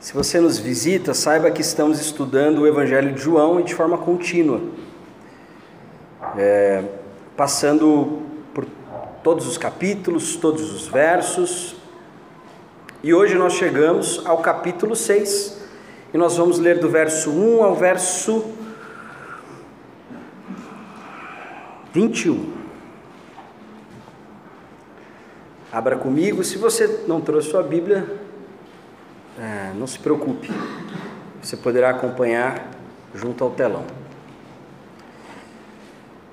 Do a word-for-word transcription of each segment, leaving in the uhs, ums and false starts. Se você nos visita, saiba que estamos estudando o Evangelho de João e de forma contínua, é, passando por todos os capítulos, todos os versos, e hoje nós chegamos ao capítulo seis, e nós vamos ler do verso um ao verso vinte e um. Abra comigo. Se você não trouxe sua Bíblia, é, não se preocupe, você poderá acompanhar junto ao telão.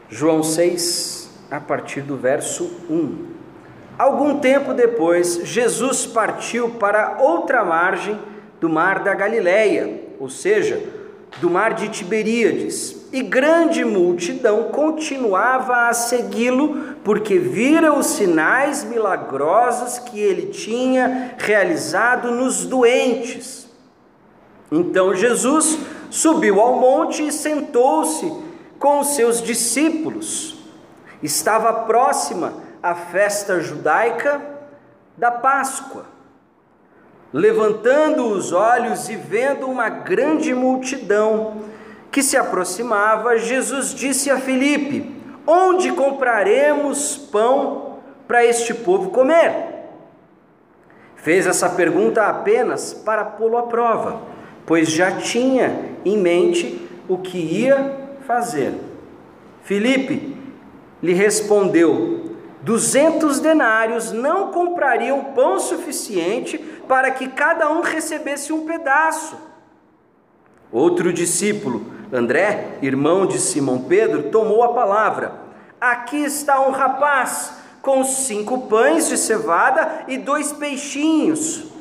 João seis, a partir do verso um. Algum tempo depois, Jesus partiu para outra margem do mar da Galileia, ou seja, do mar de Tiberíades, e grande multidão continuava a segui-lo, porque viram os sinais milagrosos que ele tinha realizado nos doentes. Então Jesus subiu ao monte e sentou-se com os seus discípulos. Estava próxima a festa judaica da Páscoa. Levantando os olhos e vendo uma grande multidão que se aproximava, Jesus disse a Filipe: onde compraremos pão para este povo comer? Fez essa pergunta apenas para pô-lo à prova, pois já tinha em mente o que ia fazer. Filipe lhe respondeu: duzentos denários não comprariam pão suficiente para que cada um recebesse um pedaço. Outro discípulo, André, irmão de Simão Pedro, tomou a palavra: aqui está um rapaz com cinco pães de cevada e dois peixinhos.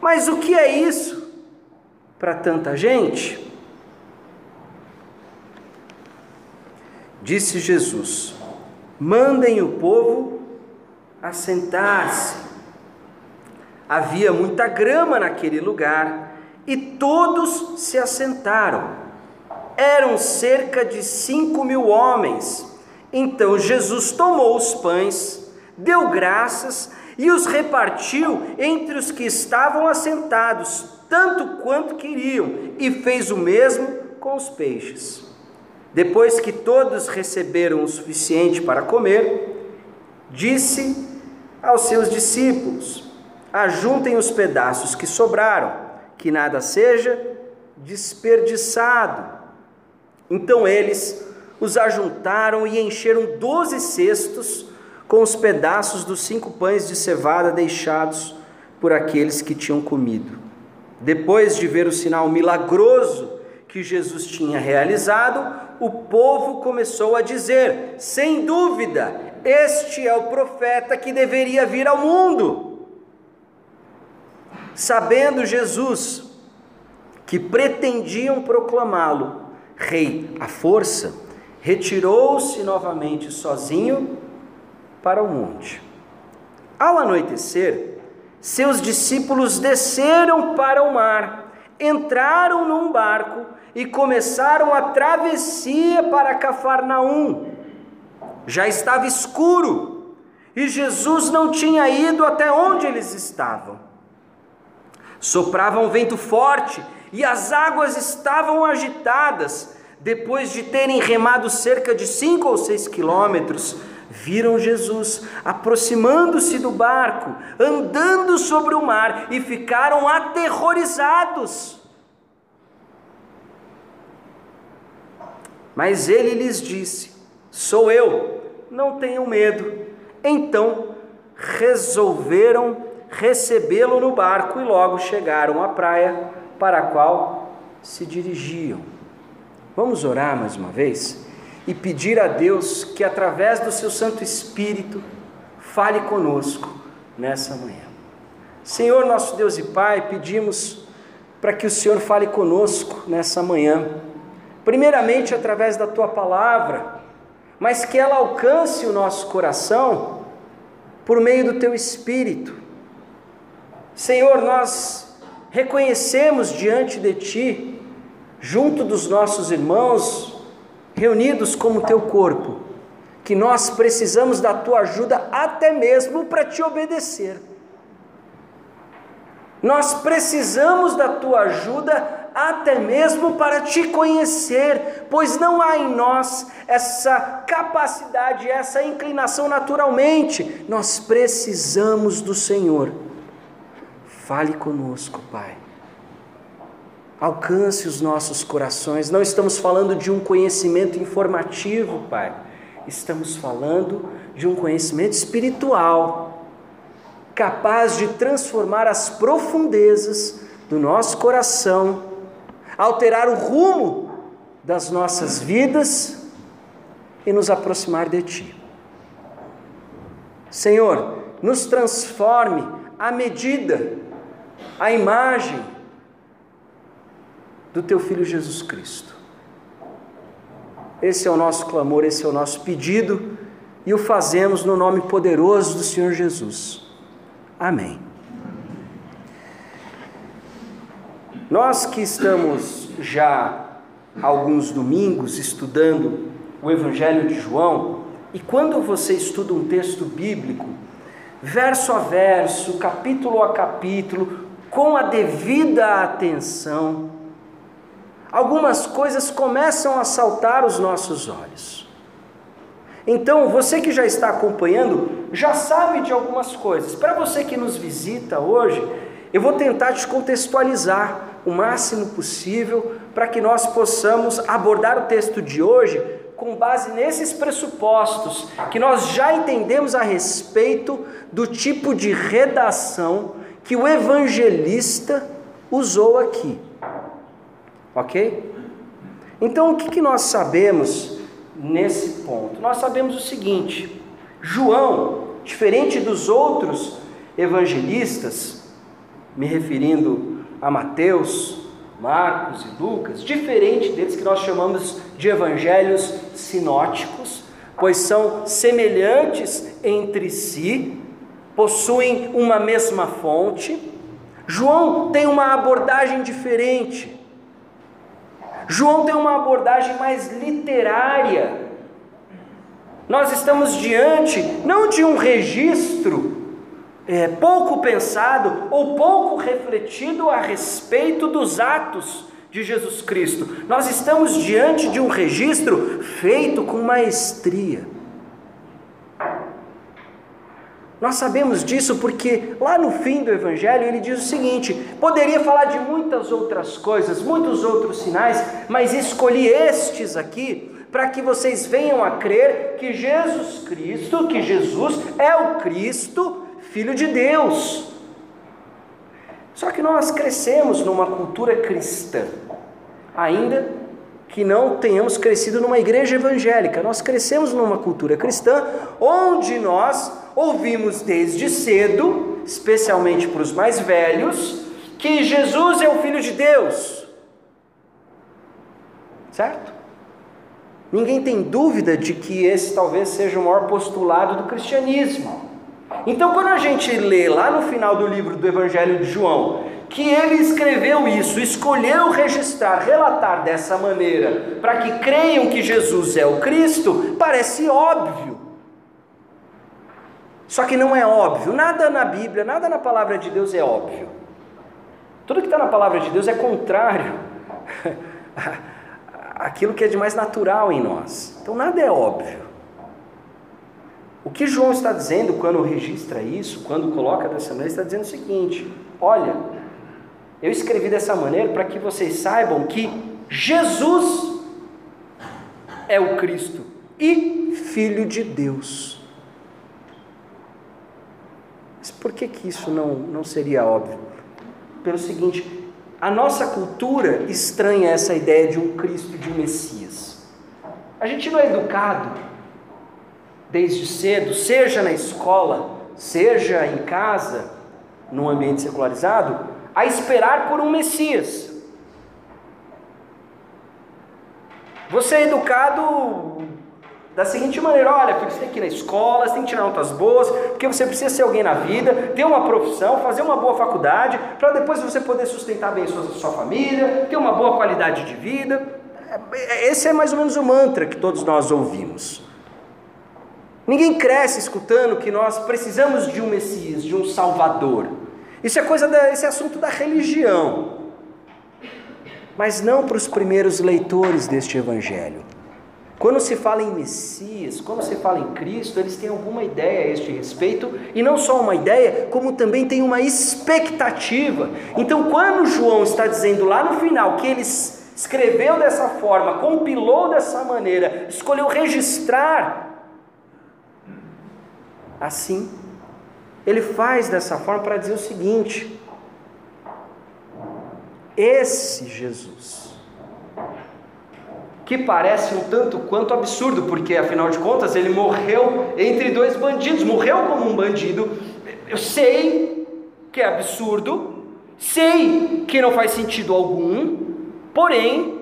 Mas o que é isso para tanta gente? Disse Jesus: mandem o povo assentar-se. Havia muita grama naquele lugar e todos se assentaram. Eram cerca de cinco mil homens. Então Jesus tomou os pães, deu graças e os repartiu entre os que estavam assentados, tanto quanto queriam, e fez o mesmo com os peixes. Depois que todos receberam o suficiente para comer, disse aos seus discípulos: ajuntem os pedaços que sobraram, que nada seja desperdiçado. Então eles os ajuntaram e encheram doze cestos com os pedaços dos cinco pães de cevada deixados por aqueles que tinham comido. Depois de ver o sinal milagroso que Jesus tinha realizado, o povo começou a dizer: sem dúvida, este é o profeta que deveria vir ao mundo. Sabendo Jesus que pretendiam proclamá-lo rei à força, retirou-se novamente sozinho para o monte. Ao anoitecer, seus discípulos desceram para o mar, entraram num barco e começaram a travessia para Cafarnaum. Já estava escuro, e Jesus não tinha ido até onde eles estavam. Soprava um vento forte, e as águas estavam agitadas. Depois de terem remado cerca de cinco ou seis quilômetros, viram Jesus aproximando-se do barco, andando sobre o mar, e ficaram aterrorizados. Mas ele lhes disse: sou eu, não tenham medo. Então resolveram recebê-lo no barco e logo chegaram à praia para a qual se dirigiam. Vamos orar mais uma vez e pedir a Deus que, através do seu Santo Espírito, fale conosco nessa manhã. Senhor, nosso Deus e Pai, pedimos para que o Senhor fale conosco nessa manhã, primeiramente através da Tua Palavra, mas que ela alcance o nosso coração por meio do Teu Espírito. Senhor, nós reconhecemos diante de Ti, junto dos nossos irmãos, reunidos como Teu corpo, que nós precisamos da Tua ajuda até mesmo para Te obedecer. Nós precisamos da tua ajuda até mesmo para te conhecer, pois não há em nós essa capacidade, essa inclinação naturalmente. Nós precisamos do Senhor. Fale conosco, Pai. Alcance os nossos corações. Não estamos falando de um conhecimento informativo, Pai. Estamos falando de um conhecimento espiritual, capaz de transformar as profundezas do nosso coração, alterar o rumo das nossas vidas e nos aproximar de Ti. Senhor, nos transforme à medida, à imagem do Teu Filho Jesus Cristo. Esse é o nosso clamor, esse é o nosso pedido, e o fazemos no nome poderoso do Senhor Jesus. Amém. Nós que estamos já há alguns domingos estudando o Evangelho de João, e quando você estuda um texto bíblico, verso a verso, capítulo a capítulo, com a devida atenção, algumas coisas começam a saltar os nossos olhos. Então, você que já está acompanhando, já sabe de algumas coisas. Para você que nos visita hoje, eu vou tentar te contextualizar o máximo possível, para que nós possamos abordar o texto de hoje com base nesses pressupostos que nós já entendemos a respeito do tipo de redação que o evangelista usou aqui. Ok? Então, o que, que nós sabemos nesse ponto? Nós sabemos o seguinte: João, diferente dos outros evangelistas, me referindo a Mateus, Marcos e Lucas, diferente deles, que nós chamamos de evangelhos sinóticos, pois são semelhantes entre si, possuem uma mesma fonte, João tem uma abordagem diferente. João tem uma abordagem mais literária. Nós estamos diante, não de um registro é, pouco pensado ou pouco refletido a respeito dos atos de Jesus Cristo. Nós estamos diante de um registro feito com maestria. Nós sabemos disso porque lá no fim do Evangelho ele diz o seguinte: poderia falar de muitas outras coisas, muitos outros sinais, mas escolhi estes aqui para que vocês venham a crer que Jesus Cristo, que Jesus é o Cristo, Filho de Deus. Só que nós crescemos numa cultura cristã, ainda que não tenhamos crescido numa igreja evangélica. Nós crescemos numa cultura cristã, onde nós ouvimos desde cedo, especialmente para os mais velhos, que Jesus é o Filho de Deus, certo? Ninguém tem dúvida de que esse talvez seja o maior postulado do cristianismo. Então, quando a gente lê lá no final do livro do Evangelho de João, que ele escreveu isso, escolheu registrar, relatar dessa maneira, para que creiam que Jesus é o Cristo, parece óbvio. Só que não é óbvio. Nada na Bíblia, nada na palavra de Deus é óbvio. Tudo que está na palavra de Deus é contrário àquilo que é de mais natural em nós. Então, nada é óbvio. O que João está dizendo quando registra isso, quando coloca dessa maneira, está dizendo o seguinte: olha, eu escrevi dessa maneira para que vocês saibam que Jesus é o Cristo e Filho de Deus. Mas por que que isso não, não seria óbvio? Pelo seguinte: a nossa cultura estranha essa ideia de um Cristo, de um Messias. A gente não é educado desde cedo, seja na escola, seja em casa, num ambiente secularizado, a esperar por um Messias. Você é educado da seguinte maneira: olha, você tem que ir na escola, você tem que tirar notas boas, porque você precisa ser alguém na vida, ter uma profissão, fazer uma boa faculdade, para depois você poder sustentar bem a sua, a sua família, ter uma boa qualidade de vida. Esse é mais ou menos o mantra que todos nós ouvimos. Ninguém cresce escutando que nós precisamos de um Messias, de um Salvador. Isso é coisa da, esse é assunto da religião, mas não para os primeiros leitores deste evangelho. Quando se fala em Messias, quando se fala em Cristo, eles têm alguma ideia a este respeito, e não só uma ideia, como também tem uma expectativa. Então, quando João está dizendo lá no final que ele escreveu dessa forma, compilou dessa maneira, escolheu registrar assim, ele faz dessa forma para dizer o seguinte: esse Jesus, que parece um tanto quanto absurdo, porque afinal de contas ele morreu entre dois bandidos, morreu como um bandido. Eu sei que é absurdo, sei que não faz sentido algum, porém,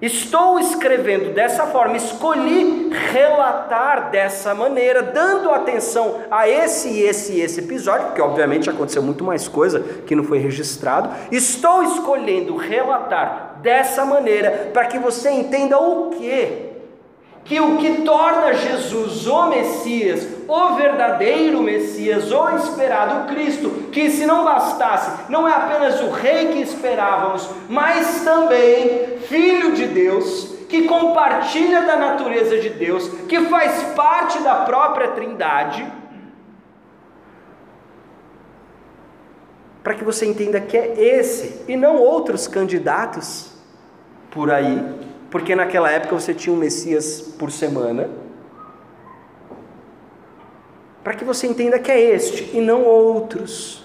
estou escrevendo dessa forma, escolhi relatar dessa maneira, dando atenção a esse e esse e esse episódio, porque obviamente aconteceu muito mais coisa que não foi registrado. Estou escolhendo relatar dessa maneira para que você entenda o quê? Que o que torna Jesus o Messias, o verdadeiro Messias, o esperado, o Cristo, que se não bastasse, não é apenas o Rei que esperávamos, mas também Filho de Deus, que compartilha da natureza de Deus, que faz parte da própria Trindade, para que você entenda que é esse e não outros candidatos por aí. Porque naquela época você tinha um Messias por semana, para que você entenda que é este e não outros,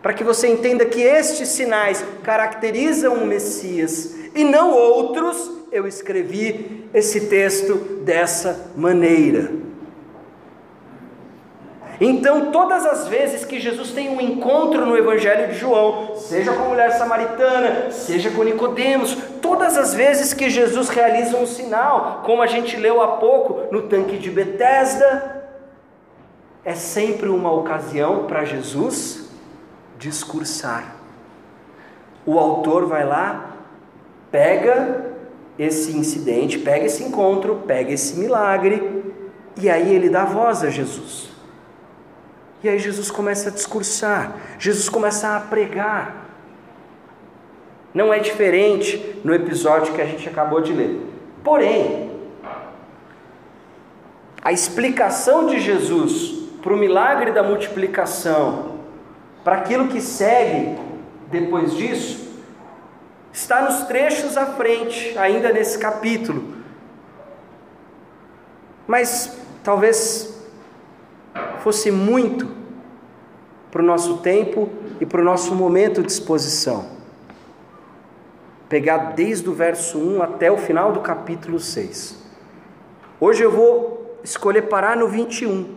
para que você entenda que estes sinais caracterizam um Messias e não outros, eu escrevi esse texto dessa maneira. Então, todas as vezes que Jesus tem um encontro no Evangelho de João, seja com a mulher samaritana, seja com Nicodemos, todas as vezes que Jesus realiza um sinal, como a gente leu há pouco no tanque de Betesda, é sempre uma ocasião para Jesus discursar. O autor vai lá, pega esse incidente, pega esse encontro, pega esse milagre, e aí ele dá voz a Jesus. E aí Jesus começa a discursar, Jesus começa a pregar. Não é diferente no episódio que a gente acabou de ler. Porém, a explicação de Jesus para o milagre da multiplicação, para aquilo que segue depois disso, está nos trechos à frente, ainda nesse capítulo. Mas talvez fosse muito para o nosso tempo e para o nosso momento de exposição pegar desde o verso um até o final do capítulo seis. Hoje eu vou escolher parar no vinte e um.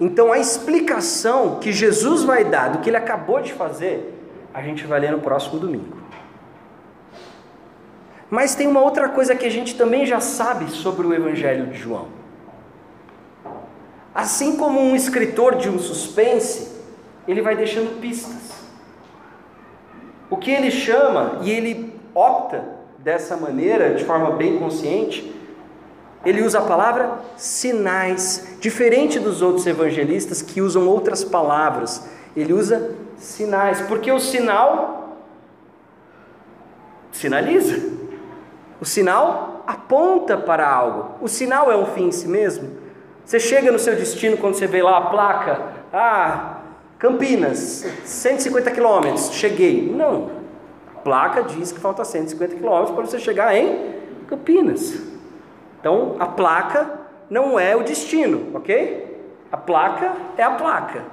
Então a explicação que Jesus vai dar do que ele acabou de fazer, a gente vai ler no próximo domingo. Mas tem uma outra coisa que a gente também já sabe sobre o Evangelho de João. Assim como um escritor de um suspense, ele vai deixando pistas. O que ele chama, e ele opta dessa maneira, de forma bem consciente, ele usa a palavra sinais, diferente dos outros evangelistas que usam outras palavras. Ele usa sinais, porque o sinal sinaliza. O sinal aponta para algo. O sinal é um fim em si mesmo. Você chega no seu destino quando você vê lá a placa, ah, Campinas, cento e cinquenta quilômetros, cheguei. Não, a placa diz que falta cento e cinquenta quilômetros para você chegar em Campinas. Então, a placa não é o destino, ok? A placa é a placa,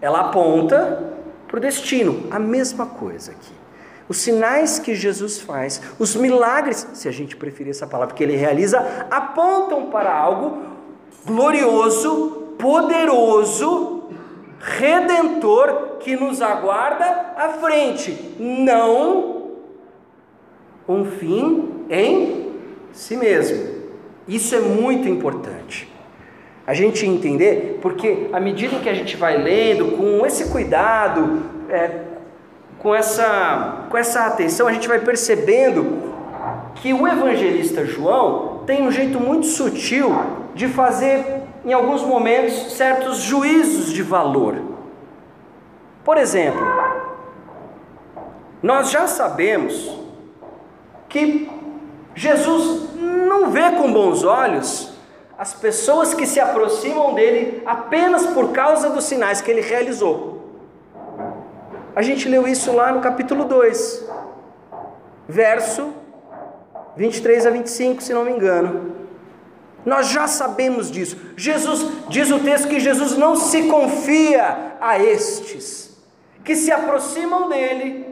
ela aponta para o destino, a mesma coisa aqui. Os sinais que Jesus faz, os milagres, se a gente preferir essa palavra, que ele realiza, apontam para algo glorioso, poderoso, redentor, que nos aguarda à frente, não um fim em si mesmo. Isso é muito importante a gente entender, porque à medida em que a gente vai lendo, com esse cuidado, é, com, essa, com essa atenção, a gente vai percebendo que o evangelista João tem um jeito muito sutil de fazer, em alguns momentos, certos juízos de valor. Por exemplo, nós já sabemos que Jesus não vê com bons olhos as pessoas que se aproximam dele apenas por causa dos sinais que ele realizou. A gente leu isso lá no capítulo dois, verso vinte e três a vinte e cinco, se não me engano. Nós já sabemos disso. Jesus, diz o texto, que Jesus não se confia a estes que se aproximam dele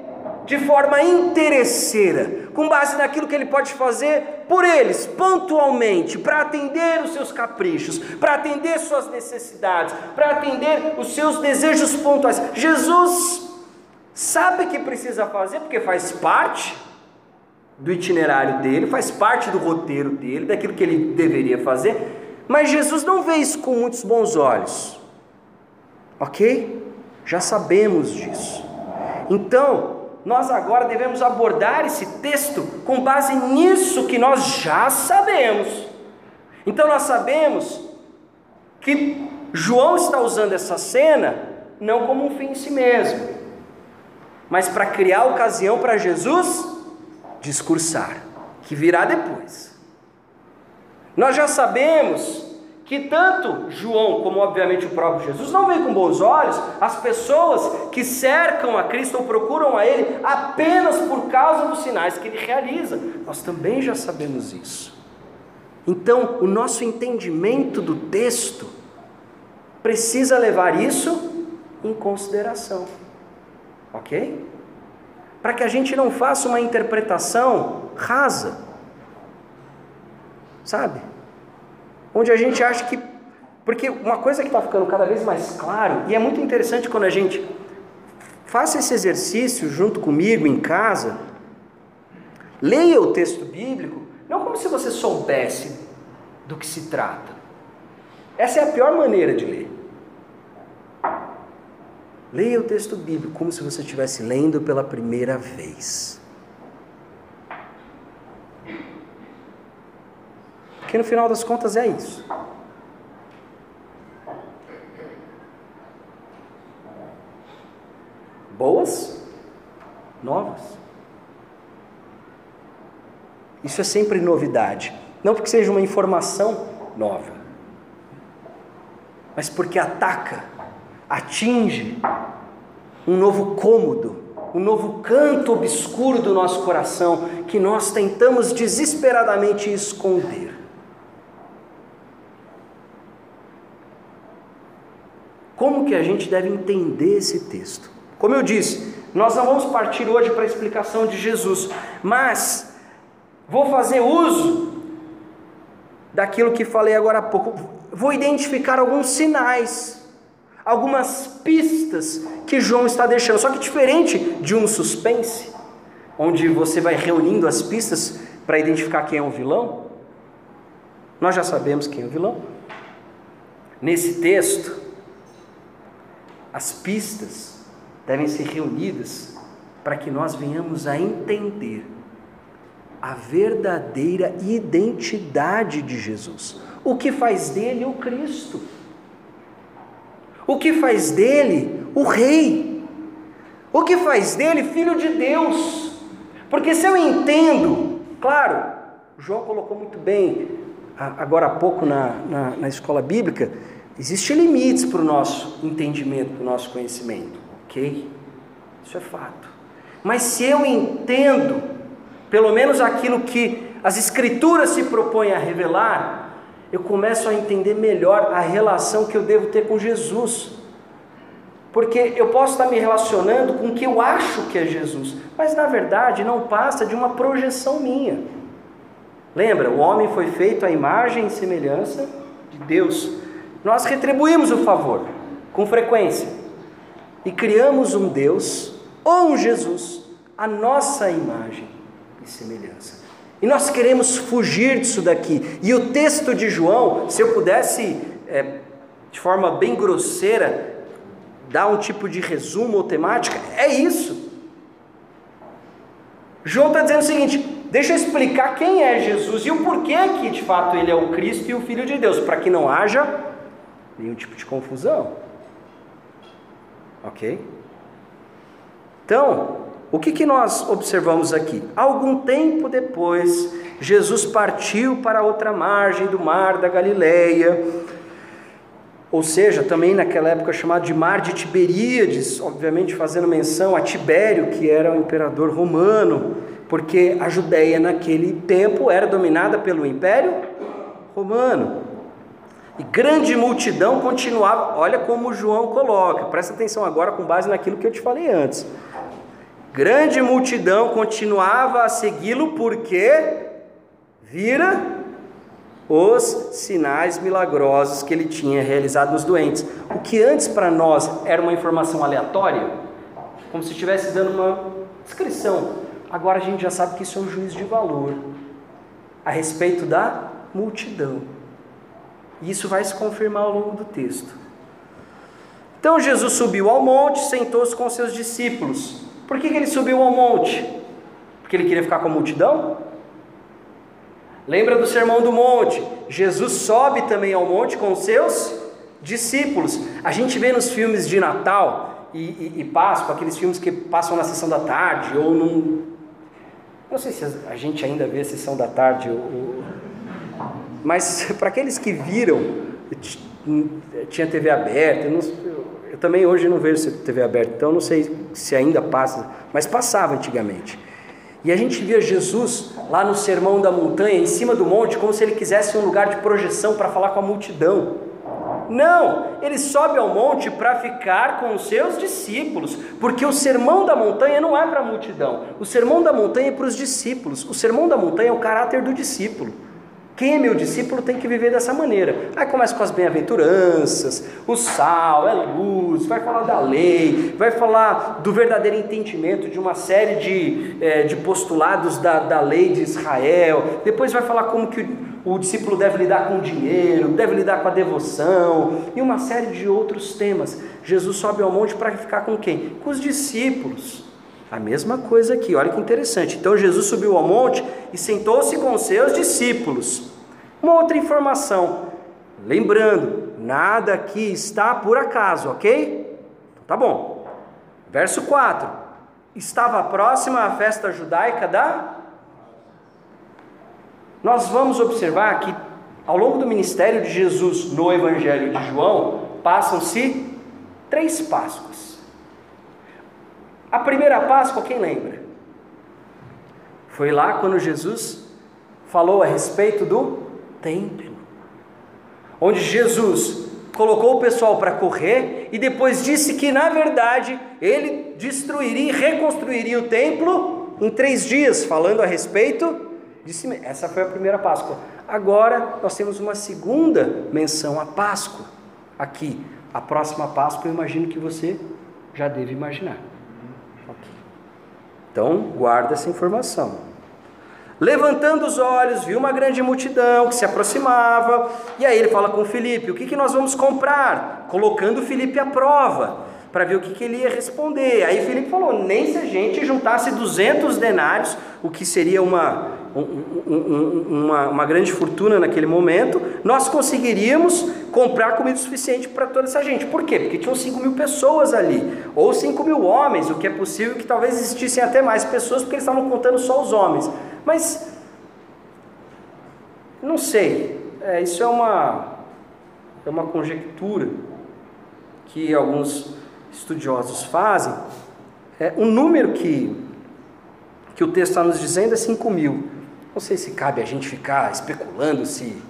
de forma interesseira, com base naquilo que ele pode fazer por eles, pontualmente, para atender os seus caprichos, para atender suas necessidades, para atender os seus desejos pontuais. Jesus sabe que precisa fazer, porque faz parte do itinerário dele, faz parte do roteiro dele, daquilo que ele deveria fazer, mas Jesus não vê isso com muitos bons olhos, ok? Já sabemos disso. Então, nós agora devemos abordar esse texto com base nisso que nós já sabemos. Então nós sabemos que João está usando essa cena não como um fim em si mesmo, mas para criar ocasião para Jesus discursar, que virá depois. Nós já sabemos que tanto João, como obviamente o próprio Jesus, não vê com bons olhos as pessoas que cercam a Cristo ou procuram a Ele apenas por causa dos sinais que Ele realiza. Nós também já sabemos isso. Então, o nosso entendimento do texto precisa levar isso em consideração, ok? Para que a gente não faça uma interpretação rasa, sabe? Onde a gente acha que... Porque uma coisa que está ficando cada vez mais claro, e é muito interessante quando a gente faça esse exercício junto comigo em casa, leia o texto bíblico, não como se você soubesse do que se trata. Essa é a pior maneira de ler. Leia o texto bíblico como se você estivesse lendo pela primeira vez. Porque no final das contas é isso. Boas, novas. Isso é sempre novidade. Não porque seja uma informação nova, mas porque ataca, atinge um novo cômodo, um novo canto obscuro do nosso coração que nós tentamos desesperadamente esconder. Como que a gente deve entender esse texto? Como eu disse, nós não vamos partir hoje para a explicação de Jesus, mas vou fazer uso daquilo que falei agora há pouco. Vou identificar alguns sinais, algumas pistas que João está deixando, só que diferente de um suspense, onde você vai reunindo as pistas para identificar quem é o vilão. Nós já sabemos quem é o vilão. Nesse texto, as pistas devem ser reunidas para que nós venhamos a entender a verdadeira identidade de Jesus. O que faz dele o Cristo? O que faz dele o Rei? O que faz dele Filho de Deus? Porque se eu entendo, claro, João colocou muito bem, agora há pouco na, na, na escola bíblica, existem limites para o nosso entendimento, para o nosso conhecimento, ok? Isso é fato. Mas se eu entendo, pelo menos aquilo que as Escrituras se propõem a revelar, eu começo a entender melhor a relação que eu devo ter com Jesus. Porque eu posso estar me relacionando com o que eu acho que é Jesus, mas na verdade não passa de uma projeção minha. Lembra? O homem foi feito à imagem e semelhança de Deus. Nós retribuímos o favor, com frequência, e criamos um Deus, ou um Jesus, à nossa imagem e semelhança. E nós queremos fugir disso daqui. E o texto de João, se eu pudesse, é, de forma bem grosseira, dar um tipo de resumo ou temática, é isso. João está dizendo o seguinte: deixa eu explicar quem é Jesus e o porquê que de fato ele é o Cristo e o Filho de Deus, para que não haja nenhum tipo de confusão, ok? Então, o que que nós observamos aqui? Algum tempo depois, Jesus partiu para outra margem do mar da Galileia, ou seja, também naquela época chamado de Mar de Tiberíades, obviamente fazendo menção a Tibério, que era o imperador romano, porque a Judéia naquele tempo era dominada pelo Império Romano. E grande multidão continuava, olha como João coloca, presta atenção agora com base naquilo que eu te falei antes. Grande multidão continuava a segui-lo porque vira os sinais milagrosos que ele tinha realizado nos doentes. O que antes para nós era uma informação aleatória, como se estivesse dando uma descrição. Agora a gente já sabe que isso é um juízo de valor a respeito da multidão. E isso vai se confirmar ao longo do texto. Então Jesus subiu ao monte, sentou-se com seus discípulos. Por que que ele subiu ao monte? Porque ele queria ficar com a multidão? Lembra do sermão do monte? Jesus sobe também ao monte com os seus discípulos. A gente vê nos filmes de Natal e, e, e Páscoa, aqueles filmes que passam na sessão da tarde ou num... Não sei se a gente ainda vê a sessão da tarde ou... ou... Mas para aqueles que viram, tinha T V aberta, eu, não, eu também hoje não vejo T V aberta, então não sei se ainda passa, mas passava antigamente. E a gente via Jesus lá no Sermão da Montanha, em cima do monte, como se ele quisesse um lugar de projeção para falar com a multidão. Não, ele sobe ao monte para ficar com os seus discípulos, porque o Sermão da Montanha não é para a multidão, o Sermão da Montanha é para os discípulos, o Sermão da Montanha é o caráter do discípulo. Quem é meu discípulo tem que viver dessa maneira. Aí começa com as bem-aventuranças, o sal, é luz, vai falar da lei, vai falar do verdadeiro entendimento de uma série de, é, de postulados da, da lei de Israel, depois vai falar como que o, o discípulo deve lidar com o dinheiro, deve lidar com a devoção, e uma série de outros temas. Jesus sobe ao monte para ficar com quem? Com os discípulos. A mesma coisa aqui, olha que interessante. Então Jesus subiu ao monte e sentou-se com os seus discípulos. Uma outra informação, lembrando, nada aqui está por acaso, ok? Tá bom. Verso quatro, estava próxima a festa judaica da... Nós vamos observar que ao longo do ministério de Jesus no Evangelho de João, passam-se três Páscoas. A primeira Páscoa, quem lembra? Foi lá quando Jesus falou a respeito do templo, onde Jesus colocou o pessoal para correr e depois disse que na verdade ele destruiria e reconstruiria o templo em três dias, falando a respeito de si mesmo. Essa foi a primeira Páscoa. Agora nós temos uma segunda menção à Páscoa aqui. A próxima Páscoa eu imagino que você já deve imaginar. Então, guarda essa informação. Levantando os olhos, viu uma grande multidão que se aproximava, e aí ele fala com Filipe, o que que nós vamos comprar? Colocando Filipe à prova, para ver o que que ele ia responder. Aí Filipe falou, nem se a gente juntasse duzentos denários, o que seria uma, um, um, uma, uma grande fortuna naquele momento, nós conseguiríamos comprar comida suficiente para toda essa gente. Por quê? Porque tinham cinco mil pessoas ali, ou cinco mil homens, o que é possível que talvez existissem até mais pessoas, porque eles estavam contando só os homens. Mas, não sei, é, isso é uma, é uma conjectura que alguns estudiosos fazem. É, o número que, que o texto está nos dizendo é cinco mil. Não sei se cabe a gente ficar especulando se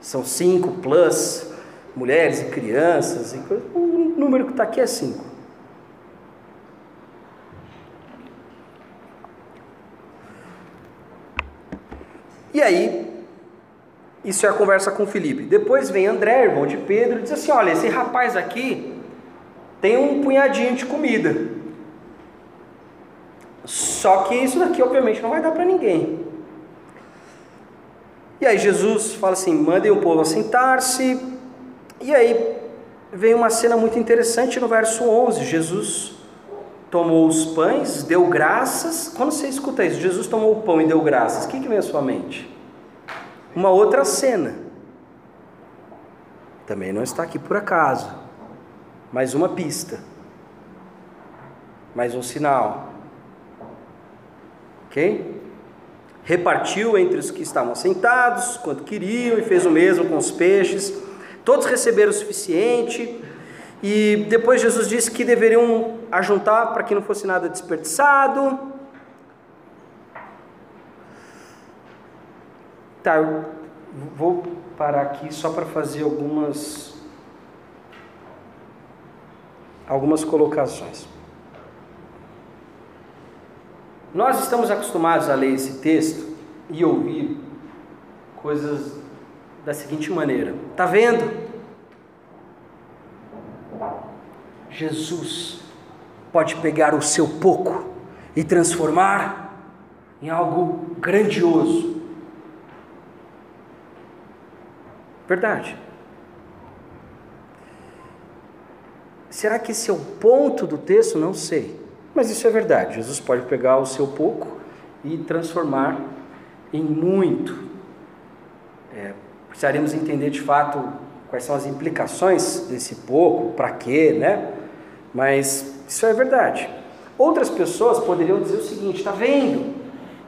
são cinco plus mulheres e crianças e coisas. O número que está aqui é cinco. E aí, isso é a conversa com Filipe. Depois vem André, irmão de Pedro, e diz assim, olha, esse rapaz aqui tem um punhadinho de comida, só que isso daqui obviamente não vai dar para ninguém. E aí Jesus fala assim, mandem o povo assentar-se. E aí vem uma cena muito interessante no verso onze, Jesus tomou os pães, deu graças. Quando você escuta isso, Jesus tomou o pão e deu graças, o que que vem à sua mente? Uma outra cena, também não está aqui por acaso, mais uma pista, mas um sinal. Ok? Repartiu entre os que estavam sentados quanto queriam e fez o mesmo com os peixes. Todos receberam o suficiente. E depois Jesus disse que deveriam ajuntar para que não fosse nada desperdiçado. Tá, eu vou parar aqui só para fazer algumas algumas colocações. Nós estamos acostumados a ler esse texto e ouvir coisas da seguinte maneira: tá vendo? Jesus pode pegar o seu pouco e transformar em algo grandioso. Verdade. Será que esse é o ponto do texto? Não sei. Mas isso é verdade. Jesus pode pegar o seu pouco e transformar em muito. É, precisaríamos entender de fato quais são as implicações desse pouco, para quê, né? Mas isso é verdade. Outras pessoas poderiam dizer o seguinte: está vendo?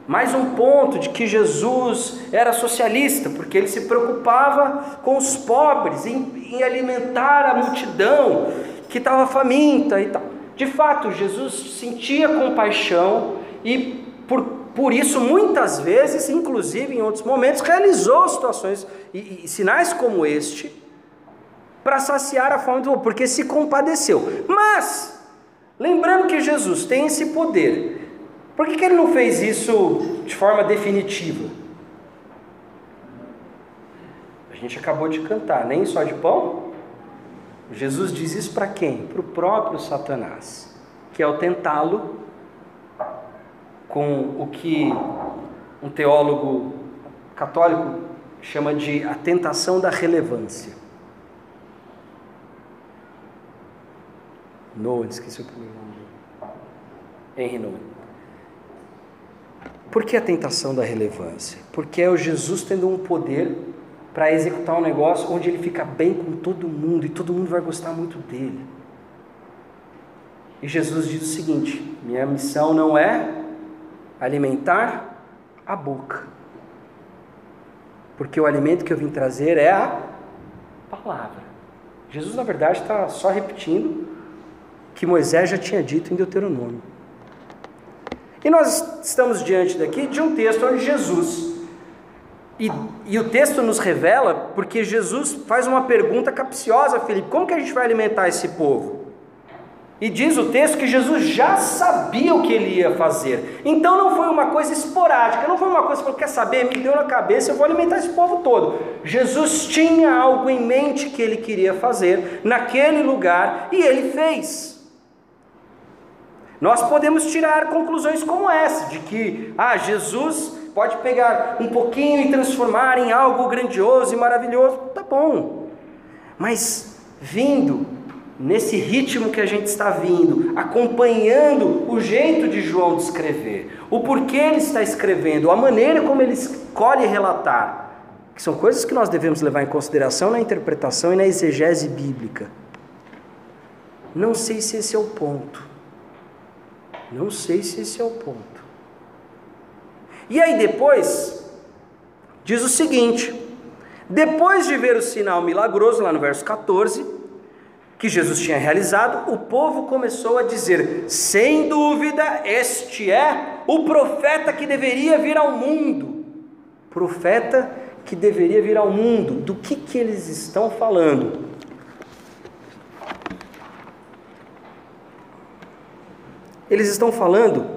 Mais um ponto de que Jesus era socialista, porque ele se preocupava com os pobres, em, em alimentar a multidão que estava faminta e tal. De fato, Jesus sentia compaixão e por, por isso muitas vezes, inclusive em outros momentos, realizou situações e, e sinais como este para saciar a fome do povo, porque se compadeceu. Mas, lembrando que Jesus tem esse poder, por que que ele não fez isso de forma definitiva? A gente acabou de cantar, nem só de pão? Jesus diz isso para quem? Para o próprio Satanás, que ao tentá-lo com o que um teólogo católico chama de a tentação da relevância. Nouwen, esqueci o primeiro nome. Henry Nouwen. Por que a tentação da relevância? Porque é o Jesus tendo um poder para executar um negócio onde ele fica bem com todo mundo e todo mundo vai gostar muito dele. E Jesus diz o seguinte: minha missão não é alimentar a boca, porque o alimento que eu vim trazer é a palavra. Jesus, na verdade, está só repetindo o que Moisés já tinha dito em Deuteronômio. E nós estamos diante daqui de um texto onde Jesus, e, e o texto nos revela, porque Jesus faz uma pergunta capciosa a Filipe: como que a gente vai alimentar esse povo? E diz o texto que Jesus já sabia o que ele ia fazer, então não foi uma coisa esporádica, não foi uma coisa que ele falou: quer saber, me deu na cabeça, eu vou alimentar esse povo todo. Jesus tinha algo em mente que ele queria fazer naquele lugar e ele fez. Nós podemos tirar conclusões como essa, de que ah, Jesus pode pegar um pouquinho e transformar em algo grandioso e maravilhoso. Tá bom, mas vindo nesse ritmo que a gente está vindo, acompanhando o jeito de João de escrever, o porquê ele está escrevendo, a maneira como ele escolhe relatar, que são coisas que nós devemos levar em consideração na interpretação e na exegese bíblica. Não sei se esse é o ponto. Não sei se esse é o ponto. E aí depois, diz o seguinte: depois de ver o sinal milagroso, lá no verso catorze, que Jesus tinha realizado, o povo começou a dizer: sem dúvida, este é o profeta que deveria vir ao mundo. Profeta que deveria vir ao mundo. Do que que eles estão falando? Eles estão falando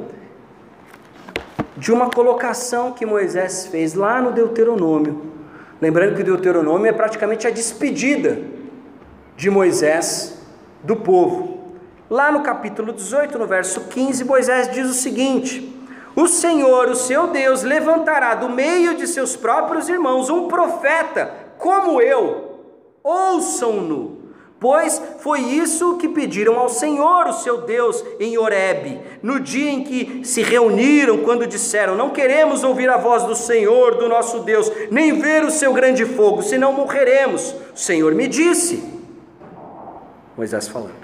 de uma colocação que Moisés fez lá no Deuteronômio. Lembrando que o Deuteronômio é praticamente a despedida de Moisés do povo. Lá no capítulo dezoito, no verso quinze, Moisés diz o seguinte: o Senhor, o seu Deus, levantará do meio de seus próprios irmãos um profeta como eu, ouçam-no. Pois foi isso que pediram ao Senhor, o seu Deus, em Horebe, no dia em que se reuniram, quando disseram: não queremos ouvir a voz do Senhor, do nosso Deus, nem ver o seu grande fogo, senão morreremos. O Senhor me disse, Moisés falando,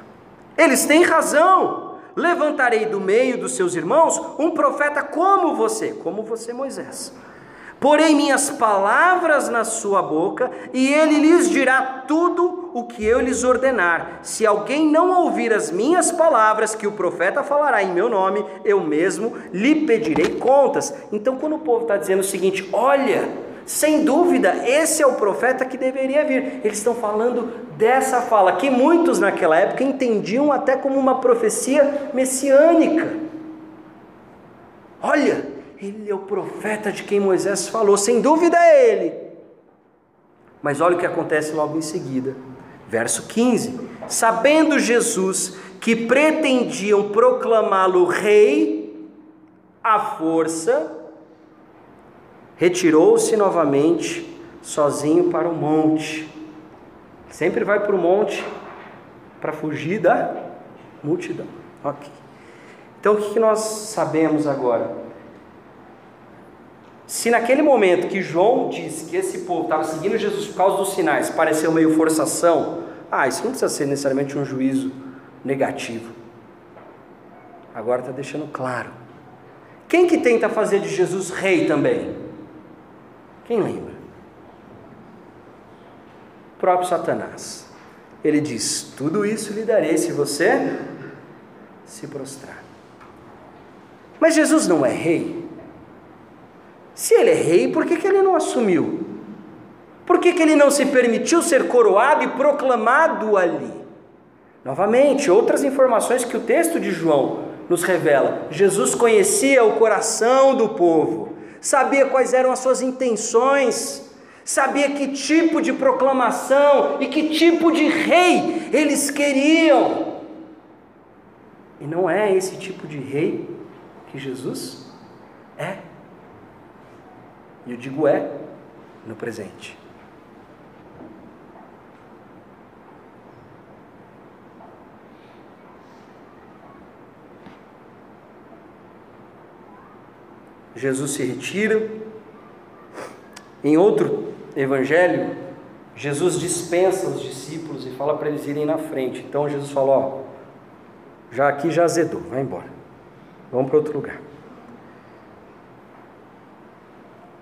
eles têm razão, levantarei do meio dos seus irmãos um profeta como você, como você, Moisés. Porei minhas palavras na sua boca, e ele lhes dirá tudo o que eu lhes ordenar. Se alguém não ouvir as minhas palavras, que o profeta falará em meu nome, eu mesmo lhe pedirei contas. Então, quando o povo está dizendo o seguinte, olha, sem dúvida, esse é o profeta que deveria vir. Eles estão falando dessa fala, que muitos naquela época entendiam até como uma profecia messiânica. Olha, ele é o profeta de quem Moisés falou, sem dúvida é ele. Mas olha o que acontece logo em seguida. Verso quinze. Sabendo Jesus que pretendiam proclamá-lo rei, à força, retirou-se novamente sozinho para o monte. Sempre vai para o monte para fugir da multidão. Ok. Então o que nós sabemos agora? Se naquele momento que João disse que esse povo estava seguindo Jesus por causa dos sinais, pareceu meio forçação, ah, isso não precisa ser necessariamente um juízo negativo. Agora está deixando claro. Quem que tenta fazer de Jesus rei também? Quem lembra? O próprio Satanás. Ele diz, tudo isso lhe darei se você se prostrar. Mas Jesus não é rei. Se ele é rei, por que que ele não assumiu? Por que que ele não se permitiu ser coroado e proclamado ali? Novamente, outras informações que o texto de João nos revela. Jesus conhecia o coração do povo, sabia quais eram as suas intenções, sabia que tipo de proclamação e que tipo de rei eles queriam. E não é esse tipo de rei que Jesus é. E eu digo é no presente. Jesus se retira. Em outro evangelho, Jesus dispensa os discípulos e fala para eles irem na frente. Então Jesus falou, ó, já aqui já azedou, vai embora. Vamos para outro lugar.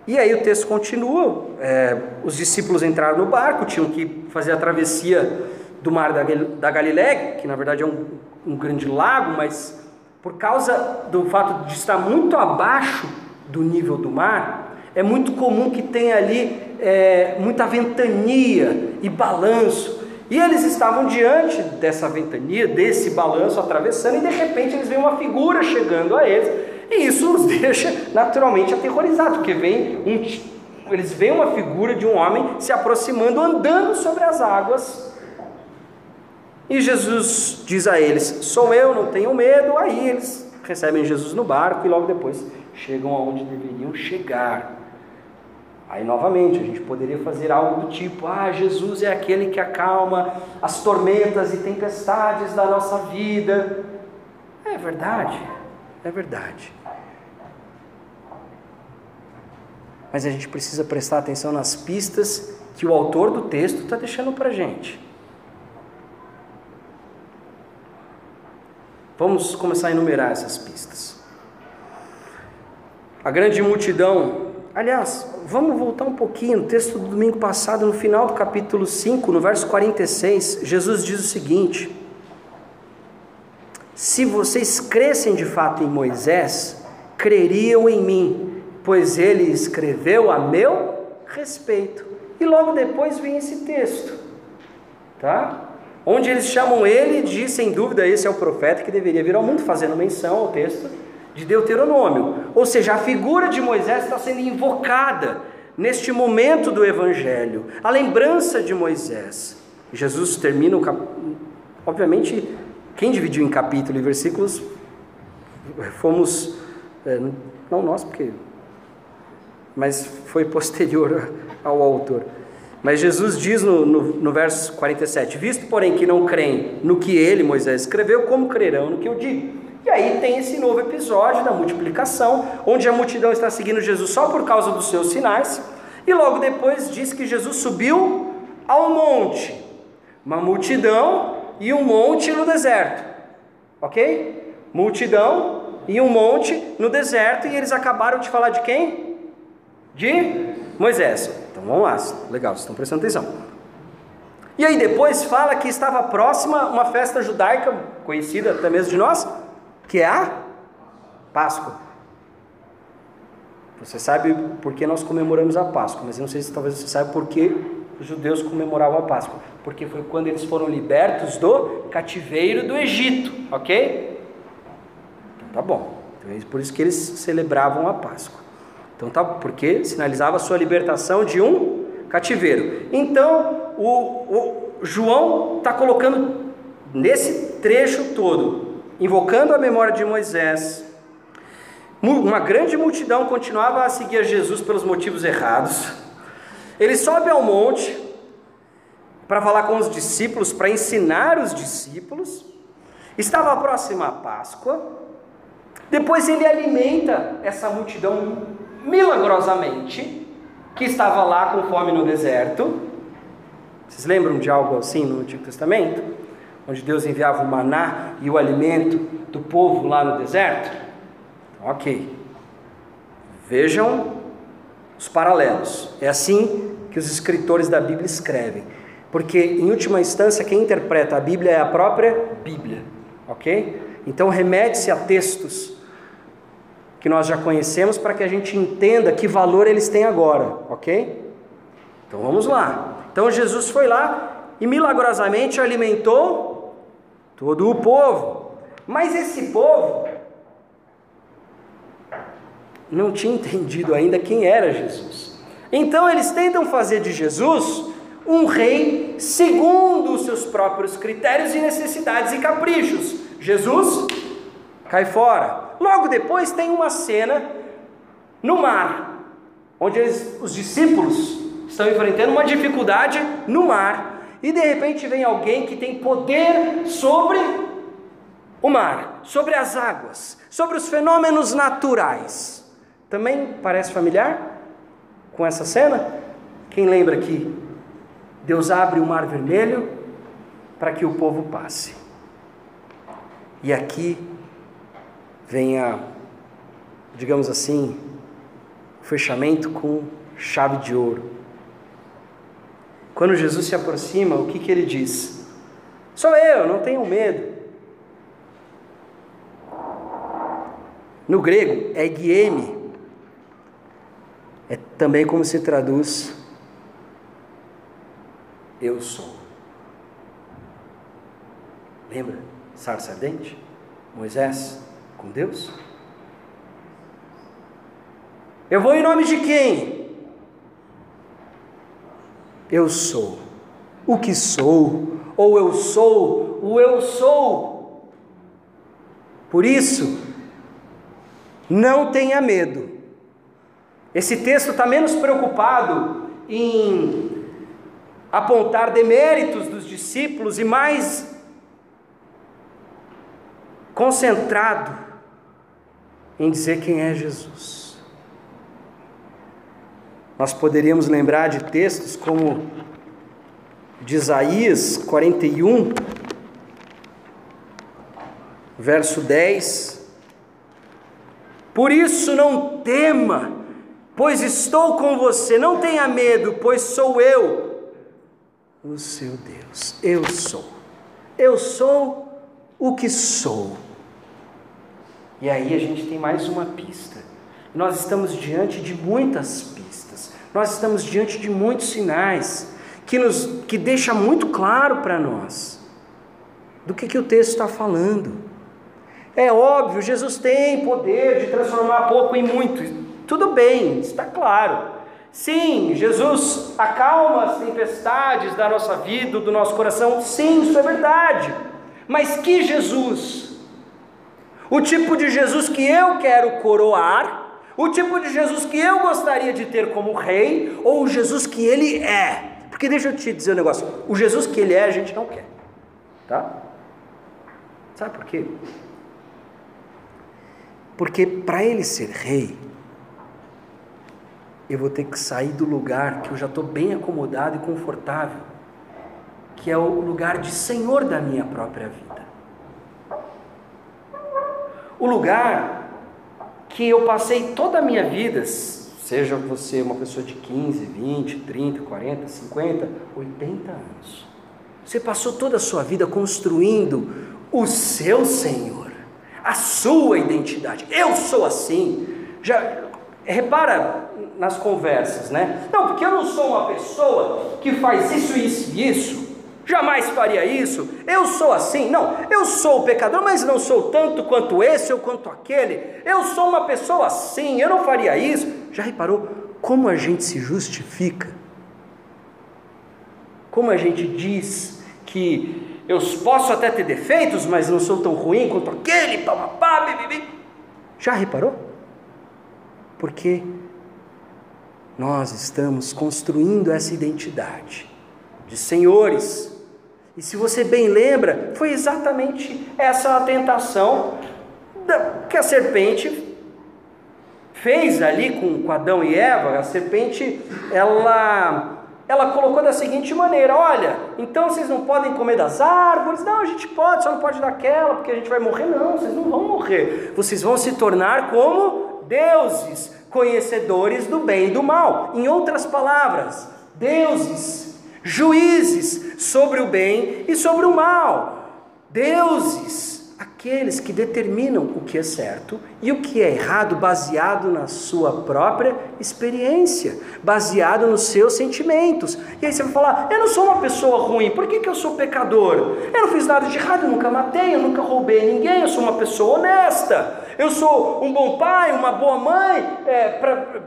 E aí o texto continua, é, os discípulos entraram no barco, tinham que fazer a travessia do mar da Galileia, que na verdade é um, um grande lago, mas por causa do fato de estar muito abaixo do nível do mar, é muito comum que tenha ali é, muita ventania e balanço, e eles estavam diante dessa ventania, desse balanço atravessando, e de repente eles veem uma figura chegando a eles. E isso os deixa naturalmente aterrorizados, porque vem um, eles veem uma figura de um homem se aproximando, andando sobre as águas. E Jesus diz a eles, sou eu, não tenho medo. Aí eles recebem Jesus no barco e logo depois chegam aonde deveriam chegar. Aí novamente a gente poderia fazer algo do tipo, ah, Jesus é aquele que acalma as tormentas e tempestades da nossa vida. É verdade, é verdade. Mas a gente precisa prestar atenção nas pistas que o autor do texto está deixando para a gente. Vamos começar a enumerar essas pistas. A grande multidão... Aliás, vamos voltar um pouquinho. No texto do domingo passado, no final do capítulo cinco, no verso quarenta e seis, Jesus diz o seguinte... Se vocês crescem de fato em Moisés, creriam em mim, pois ele escreveu a meu respeito. E logo depois vem esse texto, tá? Onde eles chamam ele de, sem dúvida, esse é o profeta que deveria vir ao mundo, fazendo menção ao texto de Deuteronômio. Ou seja, a figura de Moisés está sendo invocada neste momento do Evangelho, a lembrança de Moisés. Jesus termina, o cap... obviamente... Quem dividiu em capítulo e versículos, fomos, não nós, porque, mas foi posterior ao autor. Mas Jesus diz no, no, no verso quarenta e sete, visto porém que não creem no que ele, Moisés, escreveu, como crerão no que eu digo? E aí tem esse novo episódio da multiplicação, onde a multidão está seguindo Jesus só por causa dos seus sinais, e logo depois diz que Jesus subiu ao monte, uma multidão, e um monte no deserto, ok? multidão e um monte no deserto, e eles acabaram de falar de quem? De Moisés. Então vamos lá, legal, vocês estão prestando atenção. E aí depois fala que estava próxima uma festa judaica, conhecida até mesmo de nós, que é a Páscoa. Você sabe por que nós comemoramos a Páscoa, mas eu não sei se talvez você saiba por que os judeus comemoravam a Páscoa. Porque foi quando eles foram libertos do cativeiro do Egito, ok? Então tá bom. Então é por isso que eles celebravam a Páscoa. Então tá, porque sinalizava a sua libertação de um cativeiro. Então o, o João está colocando nesse trecho todo, invocando a memória de Moisés. Uma grande multidão continuava a seguir a Jesus pelos motivos errados. Ele sobe ao monte para falar com os discípulos, para ensinar os discípulos. Estava próxima a Páscoa. Depois ele alimenta essa multidão milagrosamente, que estava lá com fome no deserto. Vocês lembram de algo assim no Antigo Testamento? Onde Deus enviava o maná e o alimento do povo lá no deserto? Ok, vejam os paralelos, é assim que os escritores da Bíblia escrevem, porque em última instância quem interpreta a Bíblia é a própria Bíblia, ok? Então remete-se a textos que nós já conhecemos para que a gente entenda que valor eles têm agora, ok? Então vamos lá, então Jesus foi lá e milagrosamente alimentou todo o povo, mas esse povo não tinha entendido ainda quem era Jesus. Então eles tentam fazer de Jesus um rei segundo os seus próprios critérios e necessidades e caprichos. Jesus cai fora. Logo depois tem uma cena no mar, onde eles, os discípulos estão enfrentando uma dificuldade no mar, e de repente vem alguém que tem poder sobre o mar, sobre as águas, sobre os fenômenos naturais. Também parece familiar com essa cena? Quem lembra que Deus abre o Mar Vermelho para que o povo passe? E aqui vem a, digamos assim, o fechamento com chave de ouro. Quando Jesus se aproxima, o que que ele diz? Sou eu, não tenham medo. No grego é guieme. É também como se traduz eu sou. Lembra? Sarça ardente? Moisés com Deus? Eu vou em nome de quem? Eu sou o que sou, ou eu sou o eu sou. Por isso, não tenha medo. Esse texto está menos preocupado em apontar deméritos dos discípulos e mais concentrado em dizer quem é Jesus. Nós poderíamos lembrar de textos como de Isaías quarenta e um, verso dez. Por isso não tema, pois estou com você, não tenha medo, pois sou eu, o seu Deus. Eu sou, eu sou o que sou. E aí a gente tem mais uma pista. Nós estamos diante de muitas pistas, nós estamos diante de muitos sinais, que, nos, que deixa muito claro para nós, do que, que o texto está falando. É óbvio, Jesus tem poder de transformar pouco em muito. Tudo bem, está claro. Sim, Jesus acalma as tempestades da nossa vida, do nosso coração. Sim, isso é verdade. Mas que Jesus? O tipo de Jesus que eu quero coroar, o tipo de Jesus que eu gostaria de ter como rei, ou o Jesus que ele é? Porque deixa eu te dizer um negócio, o Jesus que ele é a gente não quer, tá? Sabe por quê? Porque para ele ser rei, eu vou ter que sair do lugar que eu já estou bem acomodado e confortável, que é o lugar de Senhor da minha própria vida. O lugar que eu passei toda a minha vida, seja você uma pessoa de quinze, vinte, trinta, quarenta, cinquenta, oitenta anos, você passou toda a sua vida construindo o seu Senhor, a sua identidade. Eu sou assim. Já repara nas conversas, né? Não, porque eu não sou uma pessoa que faz isso, isso e isso. Jamais faria isso. Eu sou assim. Não, eu sou o pecador, mas não sou tanto quanto esse ou quanto aquele. Eu sou uma pessoa assim. Eu não faria isso. Já reparou como a gente se justifica? Como a gente diz que eu posso até ter defeitos, mas não sou tão ruim quanto aquele. Papapá, bibibi. Já reparou? Porque nós estamos construindo essa identidade de senhores. E se você bem lembra, foi exatamente essa a tentação que a serpente fez ali com Adão e Eva. A serpente, ela, ela colocou da seguinte maneira: olha, então vocês não podem comer das árvores? Não, a gente pode, só não pode daquela, porque a gente vai morrer. Não, vocês não vão morrer, vocês vão se tornar como deuses, conhecedores do bem e do mal. Em outras palavras, deuses, juízes sobre o bem e sobre o mal. Deuses, aqueles que determinam o que é certo e o que é errado, baseado na sua própria experiência, baseado nos seus sentimentos. E aí você vai falar: eu não sou uma pessoa ruim, por que que eu sou pecador? Eu não fiz nada de errado, eu nunca matei, eu nunca roubei ninguém, eu sou uma pessoa honesta. Eu sou um bom pai, uma boa mãe é,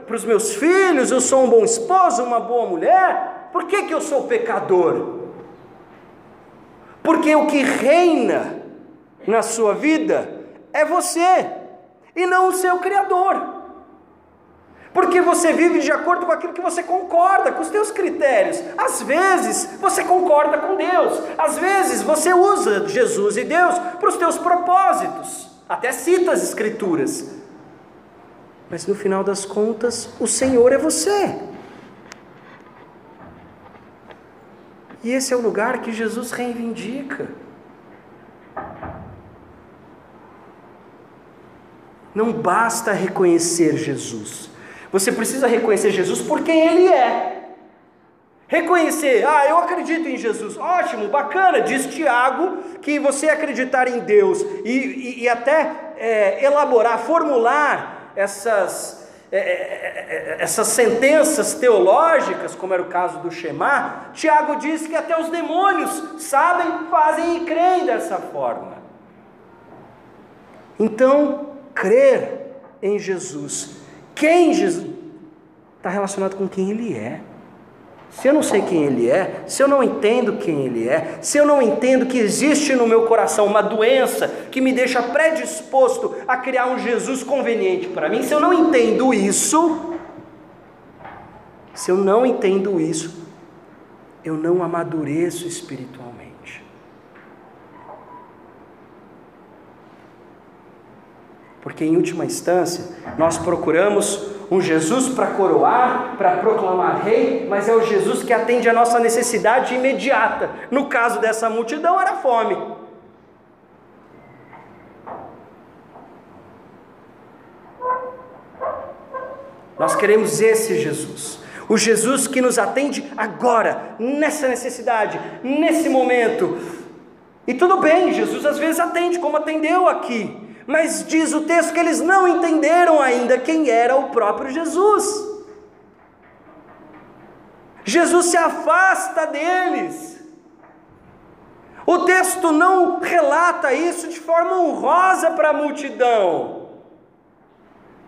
para os meus filhos, eu sou um bom esposo, uma boa mulher. Por que que eu sou pecador? Porque o que reina na sua vida é você, e não o seu Criador. Porque você vive de acordo com aquilo que você concorda, com os seus critérios. Às vezes você concorda com Deus, às vezes você usa Jesus e Deus para os seus propósitos, até cita as Escrituras, mas no final das contas, o Senhor é você. E esse é o lugar que Jesus reivindica. Não basta reconhecer Jesus, você precisa reconhecer Jesus por quem Ele é. Reconhecer: ah, eu acredito em Jesus. Ótimo, bacana. Diz Tiago que você acreditar em Deus e, e, e até é, elaborar, formular essas, é, é, essas sentenças teológicas, como era o caso do Shemá. Tiago diz que até os demônios sabem, fazem e creem dessa forma. Então, crer em Jesus, quem Jesus, está relacionado com quem Ele é. Se eu não sei quem Ele é, se eu não entendo quem Ele é, se eu não entendo que existe no meu coração uma doença que me deixa predisposto a criar um Jesus conveniente para mim, se eu não entendo isso, se eu não entendo isso, eu não amadureço espiritualmente. Porque em última instância, nós procuramos um Jesus para coroar, para proclamar rei, mas é o Jesus que atende a nossa necessidade imediata. No caso dessa multidão, era fome. Nós queremos esse Jesus, o Jesus que nos atende agora, nessa necessidade, nesse momento. E tudo bem, Jesus às vezes atende, como atendeu aqui. Mas diz o texto que eles não entenderam ainda quem era o próprio Jesus. Jesus se afasta deles. O texto não relata isso de forma honrosa para a multidão.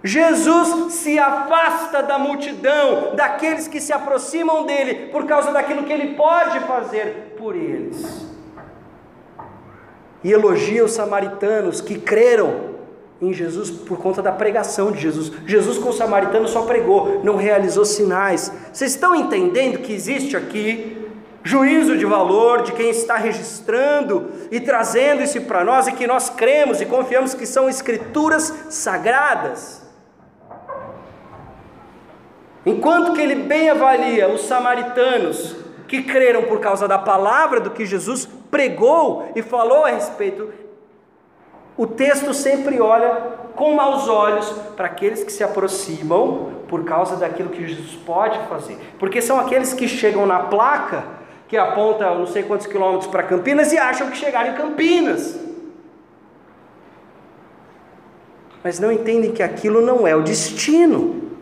Jesus se afasta da multidão, daqueles que se aproximam dele, por causa daquilo que ele pode fazer por eles. E elogia os samaritanos que creram em Jesus por conta da pregação de Jesus. Jesus com os samaritanos só pregou, não realizou sinais. Vocês estão entendendo que existe aqui juízo de valor de quem está registrando e trazendo isso para nós, e que nós cremos e confiamos que são escrituras sagradas? Enquanto que ele bem avalia os samaritanos que creram por causa da palavra do que Jesus pregou e falou a respeito O texto sempre olha com maus olhos para aqueles que se aproximam por causa daquilo que Jesus pode fazer, porque são aqueles que chegam na placa que aponta não sei quantos quilômetros para Campinas e acham que chegaram em Campinas, mas não entendem que aquilo não é o destino,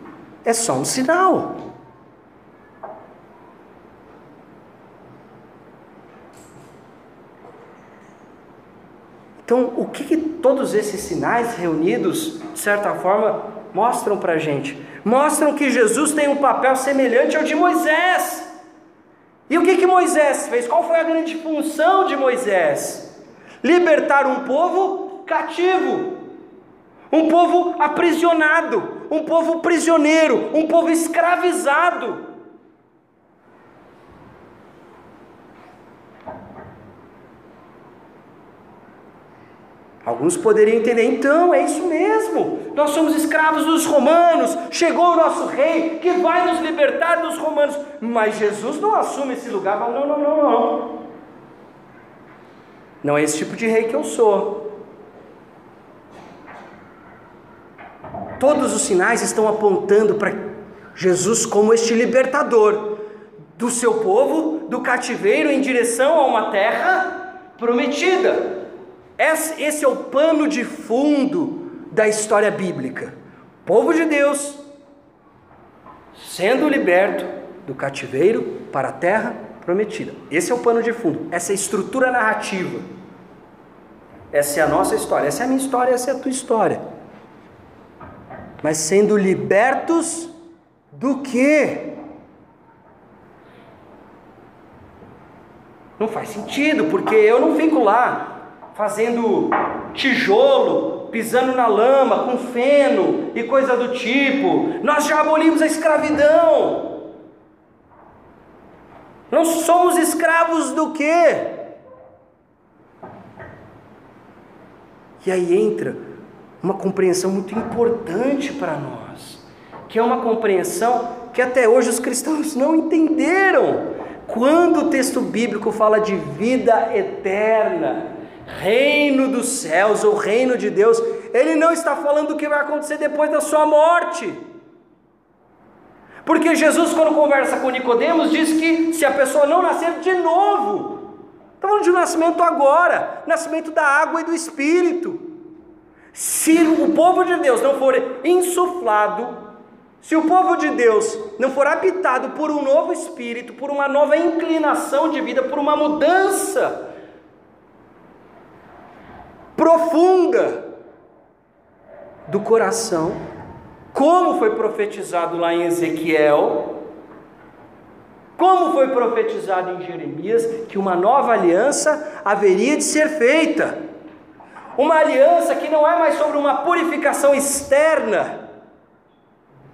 é só um sinal. Então, o que, que todos esses sinais reunidos, de certa forma, mostram para a gente? Mostram que Jesus tem um papel semelhante ao de Moisés. E o que, que Moisés fez? Qual foi a grande função de Moisés? Libertar um povo cativo, um povo aprisionado, um povo prisioneiro, um povo escravizado. Alguns poderiam entender, então é isso mesmo, nós somos escravos dos romanos, chegou o nosso rei que vai nos libertar dos romanos, mas Jesus não assume esse lugar, fala, não, não, não, não, não é esse tipo de rei que eu sou. Todos os sinais estão apontando para Jesus como este libertador do seu povo, do cativeiro em direção a uma terra prometida. Esse é o pano de fundo da história bíblica. O povo de Deus sendo liberto do cativeiro para a terra prometida. Esse é o pano de fundo, essa é a estrutura narrativa. Essa é a nossa história, essa é a minha história, essa é a tua história. Mas sendo libertos do quê? Não faz sentido, porque eu não fico lá fazendo tijolo, pisando na lama, com feno e coisa do tipo. Nós já abolimos a escravidão. Não somos escravos do quê? E aí entra uma compreensão muito importante para nós, que é uma compreensão que até hoje os cristãos não entenderam. Quando o texto bíblico fala de vida eterna, reino dos céus ou reino de Deus, ele não está falando do que vai acontecer depois da sua morte, porque Jesus, quando conversa com Nicodemos, diz que se a pessoa não nascer de novo, está falando de um nascimento agora, nascimento da água e do Espírito. Se o povo de Deus não for insuflado, se o povo de Deus não for habitado por um novo Espírito, por uma nova inclinação de vida, por uma mudança profunda do coração, como foi profetizado lá em Ezequiel, como foi profetizado em Jeremias, que uma nova aliança haveria de ser feita, uma aliança que não é mais sobre uma purificação externa,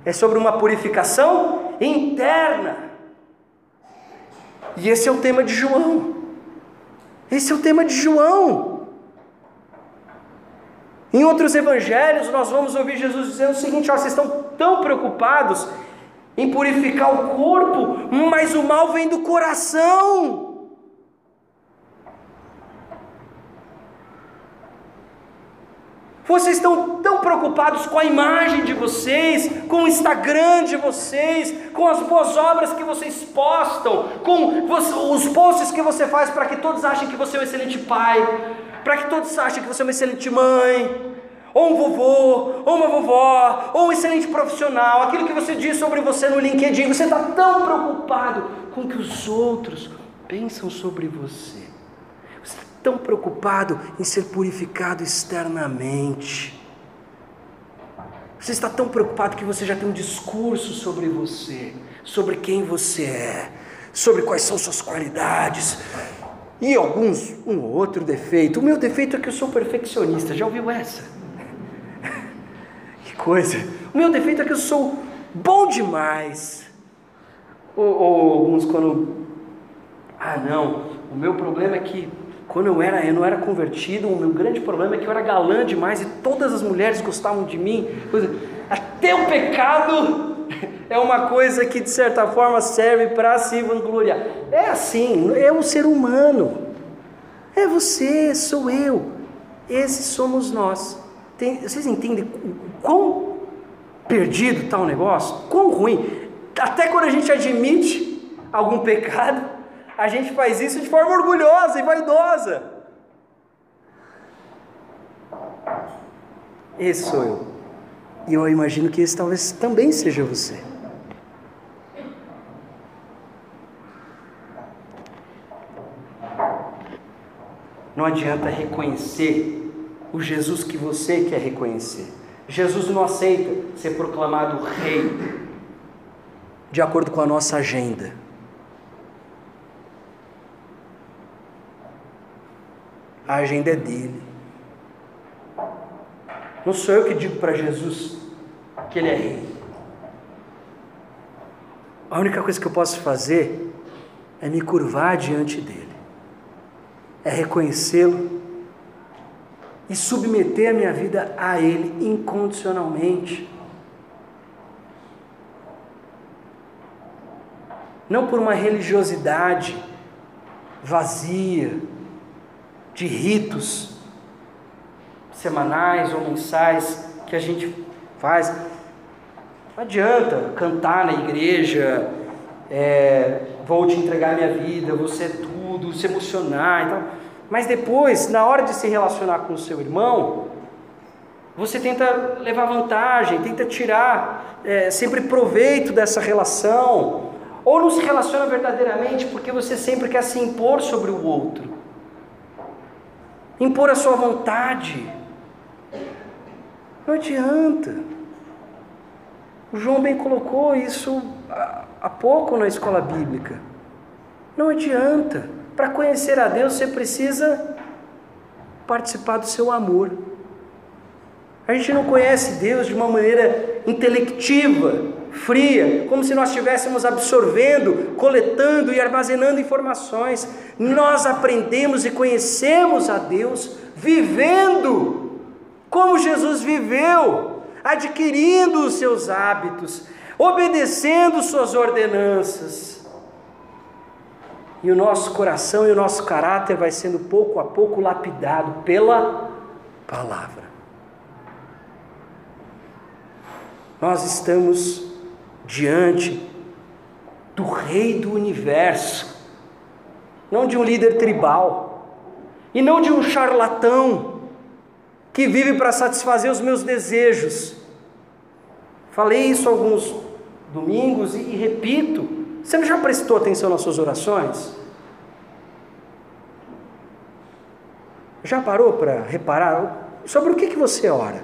é sobre uma purificação interna. E esse é o tema de João, esse é o tema de João. Em outros evangelhos nós vamos ouvir Jesus dizendo o seguinte, ó, vocês estão tão preocupados em purificar o corpo, mas o mal vem do coração. Vocês estão tão preocupados com a imagem de vocês, com o Instagram de vocês, com as boas obras que vocês postam, com os posts que você faz para que todos achem que você é um excelente pai, para que todos achem que você é uma excelente mãe, ou um vovô, ou uma vovó, ou um excelente profissional, aquilo que você diz sobre você no LinkedIn, você está tão preocupado com o que os outros pensam sobre você, você está tão preocupado em ser purificado externamente, você está tão preocupado que você já tem um discurso sobre você, sobre quem você é, sobre quais são suas qualidades, e alguns, um ou outro defeito. O meu defeito é que eu sou perfeccionista, já ouviu essa? Que coisa, o meu defeito é que eu sou bom demais, ou, ou alguns quando, ah não, o meu problema é que quando eu, era, eu não era convertido, o meu grande problema é que eu era galã demais e todas as mulheres gostavam de mim, até o pecado... É uma coisa que de certa forma serve para se vangloriar. É assim, é um ser humano, é você, sou eu, Esses somos nós. Tem, vocês entendem o quão perdido está o negócio? Quão ruim. Até quando a gente admite algum pecado, a gente faz isso de forma orgulhosa e vaidosa. Esse sou eu. E eu imagino que esse talvez também seja você. Não adianta reconhecer o Jesus que você quer reconhecer. Jesus não aceita ser proclamado rei de acordo com a nossa agenda. A agenda é dele. Não sou eu que digo para Jesus que ele é rei. A única coisa que eu posso fazer é me curvar diante dele. É reconhecê-lo e submeter a minha vida a ele incondicionalmente. Não por uma religiosidade vazia, de ritos semanais ou mensais que a gente faz. Não adianta cantar na igreja, é, vou te entregar minha vida, você é tudo, se emocionar e tal. Mas depois, na hora de se relacionar com o seu irmão, você tenta levar vantagem, tenta tirar é, sempre proveito dessa relação, ou não se relaciona verdadeiramente porque você sempre quer se impor sobre o outro, impor a sua vontade. Não adianta. O João bem colocou isso há pouco na escola bíblica. Não adianta. Para conhecer a Deus, você precisa participar do seu amor. A gente não conhece Deus de uma maneira intelectiva, fria, como se nós estivéssemos absorvendo, coletando e armazenando informações. Nós aprendemos e conhecemos a Deus vivendo como Jesus viveu, adquirindo os seus hábitos, obedecendo suas ordenanças. E o nosso coração e o nosso caráter vai sendo pouco a pouco lapidado pela palavra. Nós estamos diante do Rei do universo, não de um líder tribal, e não de um charlatão que vive para satisfazer os meus desejos. Falei isso alguns domingos e, e repito. Você não já prestou atenção nas suas orações? Já parou para reparar? Sobre o que, que você ora?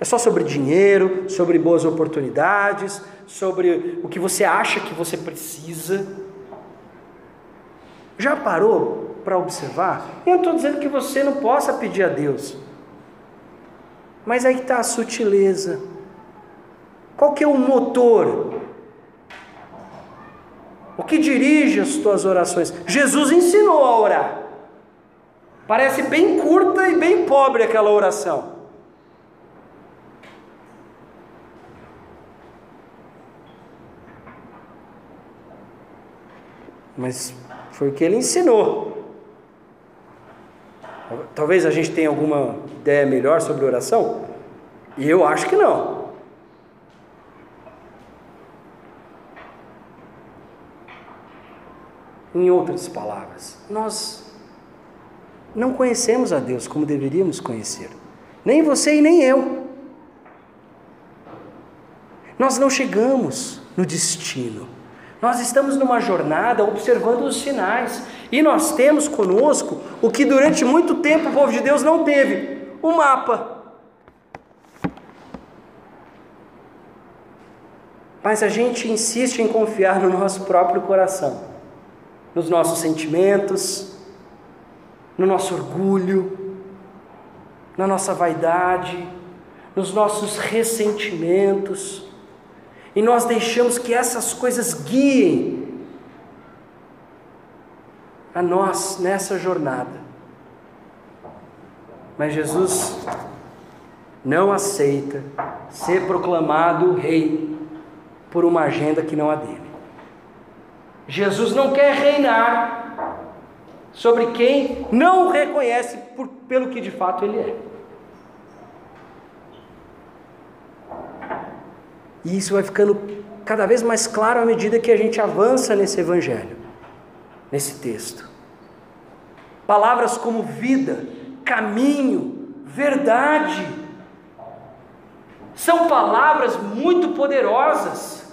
É só sobre dinheiro, sobre boas oportunidades, sobre o que você acha que você precisa? Já parou para observar? Eu não estou dizendo que você não possa pedir a Deus. Mas aí está a sutileza. Qual que é o motor? O que dirige as tuas orações? Jesus ensinou a orar. Parece bem curta e bem pobre aquela oração. Mas foi o que ele ensinou. Talvez a gente tenha alguma ideia melhor sobre oração. E eu acho que não. Em outras palavras, nós não conhecemos a Deus como deveríamos conhecer, nem você e nem eu. Nós não chegamos no destino, nós estamos numa jornada observando os sinais, e nós temos conosco o que durante muito tempo o povo de Deus não teve: o mapa. Mas a gente insiste em confiar no nosso próprio coração, nos nossos sentimentos, no nosso orgulho, na nossa vaidade, nos nossos ressentimentos, e nós deixamos que essas coisas guiem a nós nessa jornada. Mas Jesus não aceita ser proclamado rei por uma agenda que não é dele. Jesus não quer reinar sobre quem não o reconhece por, pelo que de fato ele é. E isso vai ficando cada vez mais claro à medida que a gente avança nesse evangelho, nesse texto. Palavras como vida, caminho, verdade, são palavras muito poderosas,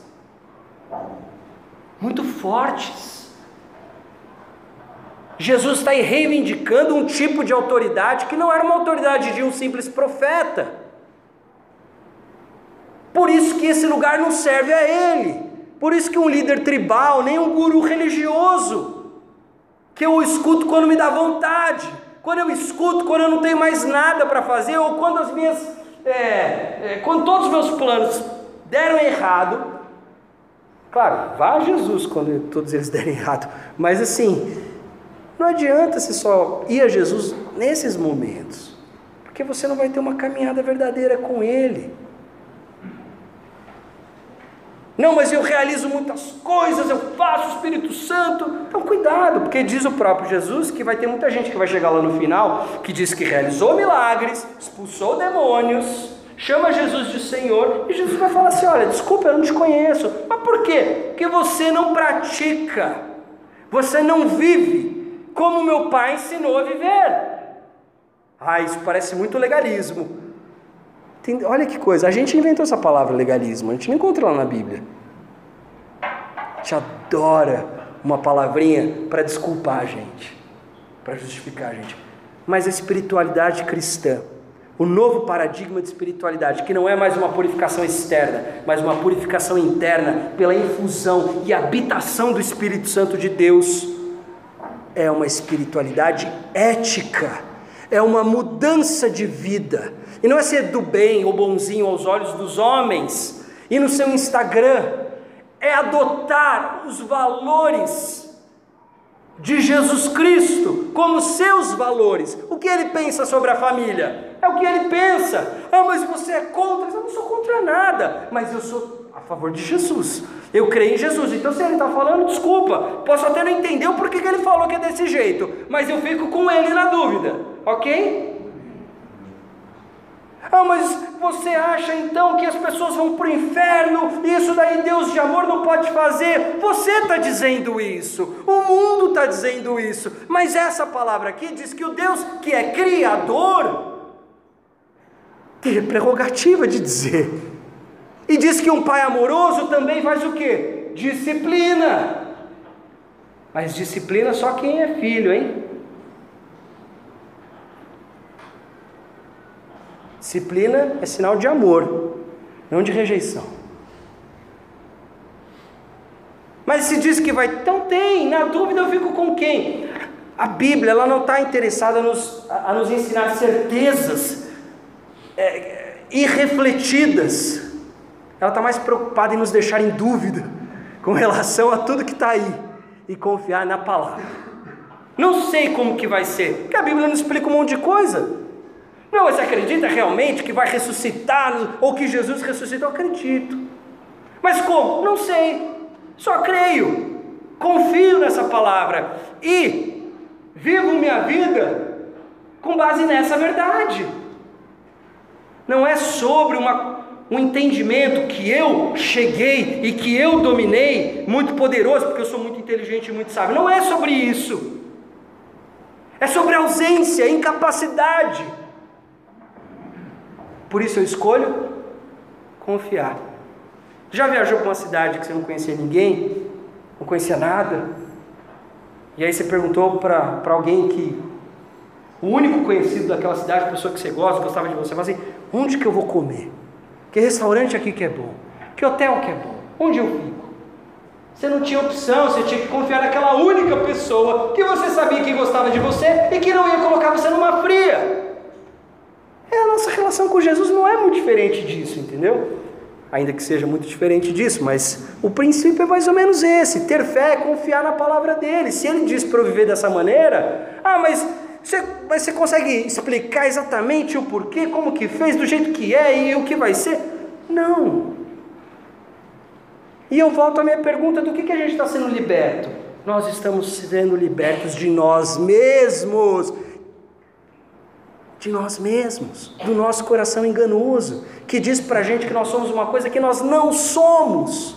muito fortes. Jesus está aí reivindicando um tipo de autoridade que não era uma autoridade de um simples profeta. Por isso que esse lugar não serve a ele, por isso que um líder tribal, nem um guru religioso, que eu escuto quando me dá vontade, quando eu escuto, quando eu não tenho mais nada para fazer, ou quando as minhas, é, é, quando todos os meus planos deram errado. Claro, vá a Jesus quando todos eles derem errado, mas assim, não adianta se só ir a Jesus nesses momentos, porque você não vai ter uma caminhada verdadeira com ele. Não, mas eu realizo muitas coisas, eu faço o Espírito Santo. Então cuidado, porque diz o próprio Jesus que vai ter muita gente que vai chegar lá no final, que diz que realizou milagres, expulsou demônios, chama Jesus de Senhor, e Jesus vai falar assim: olha, desculpa, eu não te conheço. Mas por quê? Porque você não pratica, você não vive como meu Pai ensinou a viver. Ah, isso parece muito legalismo. Tem, olha que coisa, a gente inventou essa palavra legalismo, a gente não encontra lá na Bíblia. A gente adora uma palavrinha para desculpar a gente, para justificar a gente. Mas a espiritualidade cristã, o novo paradigma de espiritualidade, que não é mais uma purificação externa, mas uma purificação interna pela infusão e habitação do Espírito Santo de Deus, é uma espiritualidade ética, é uma mudança de vida. E não é ser do bem ou bonzinho aos olhos dos homens e no seu Instagram, é adotar os valores de Jesus Cristo como seus valores. O que ele pensa sobre a família? É o que ele pensa. Ah, mas você é contra? Eu não sou contra nada, mas eu sou a favor de Jesus, eu creio em Jesus. Então se ele está falando, desculpa, posso até não entender o porquê que ele falou que é desse jeito, mas eu fico com ele na dúvida, ok? Ah, mas você acha então que as pessoas vão para o inferno, isso daí Deus de amor não pode fazer? Você está dizendo isso, o mundo está dizendo isso, mas essa palavra aqui diz que o Deus que é Criador tem a prerrogativa de dizer, e diz que um pai amoroso também faz o quê? Disciplina. Mas disciplina só quem é filho, hein? Disciplina é sinal de amor, não de rejeição. Mas se diz que vai, então tem, na dúvida eu fico com quem? A Bíblia, ela não está interessada a nos, a nos ensinar certezas é, irrefletidas, ela está mais preocupada em nos deixar em dúvida com relação a tudo que está aí, e confiar na palavra. Não sei como que vai ser, porque a Bíblia não explica um monte de coisa. Não, você acredita realmente que vai ressuscitar, ou que Jesus ressuscitou? Eu acredito. Mas como? Não sei. Só creio. Confio nessa palavra. E vivo minha vida com base nessa verdade. Não é sobre uma, um entendimento que eu cheguei e que eu dominei, muito poderoso, porque eu sou muito inteligente e muito sábio. Não é sobre isso. É sobre ausência, incapacidade. Por isso eu escolho confiar. Já viajou para uma cidade que você não conhecia ninguém, não conhecia nada, e aí você perguntou para para alguém que, o único conhecido daquela cidade, pessoa que você gosta, gostava de você, fala assim: onde que eu vou comer? Que restaurante aqui que é bom? Que hotel que é bom? Onde eu fico? Você não tinha opção, você tinha que confiar naquela única pessoa que você sabia que gostava de você e que não ia colocar você numa fria. É, a nossa relação com Jesus não é muito diferente disso, entendeu? Ainda que seja muito diferente disso, mas o princípio é mais ou menos esse: ter fé, confiar na palavra dele. Se ele diz para eu viver dessa maneira, ah, mas você, mas você consegue explicar exatamente o porquê, como que fez, do jeito que é e o que vai ser? Não. E eu volto à minha pergunta do que, que a gente está sendo liberto. nós estamos sendo libertos de nós mesmos, de nós mesmos, do nosso coração enganoso, que diz para a gente que nós somos uma coisa que nós não somos.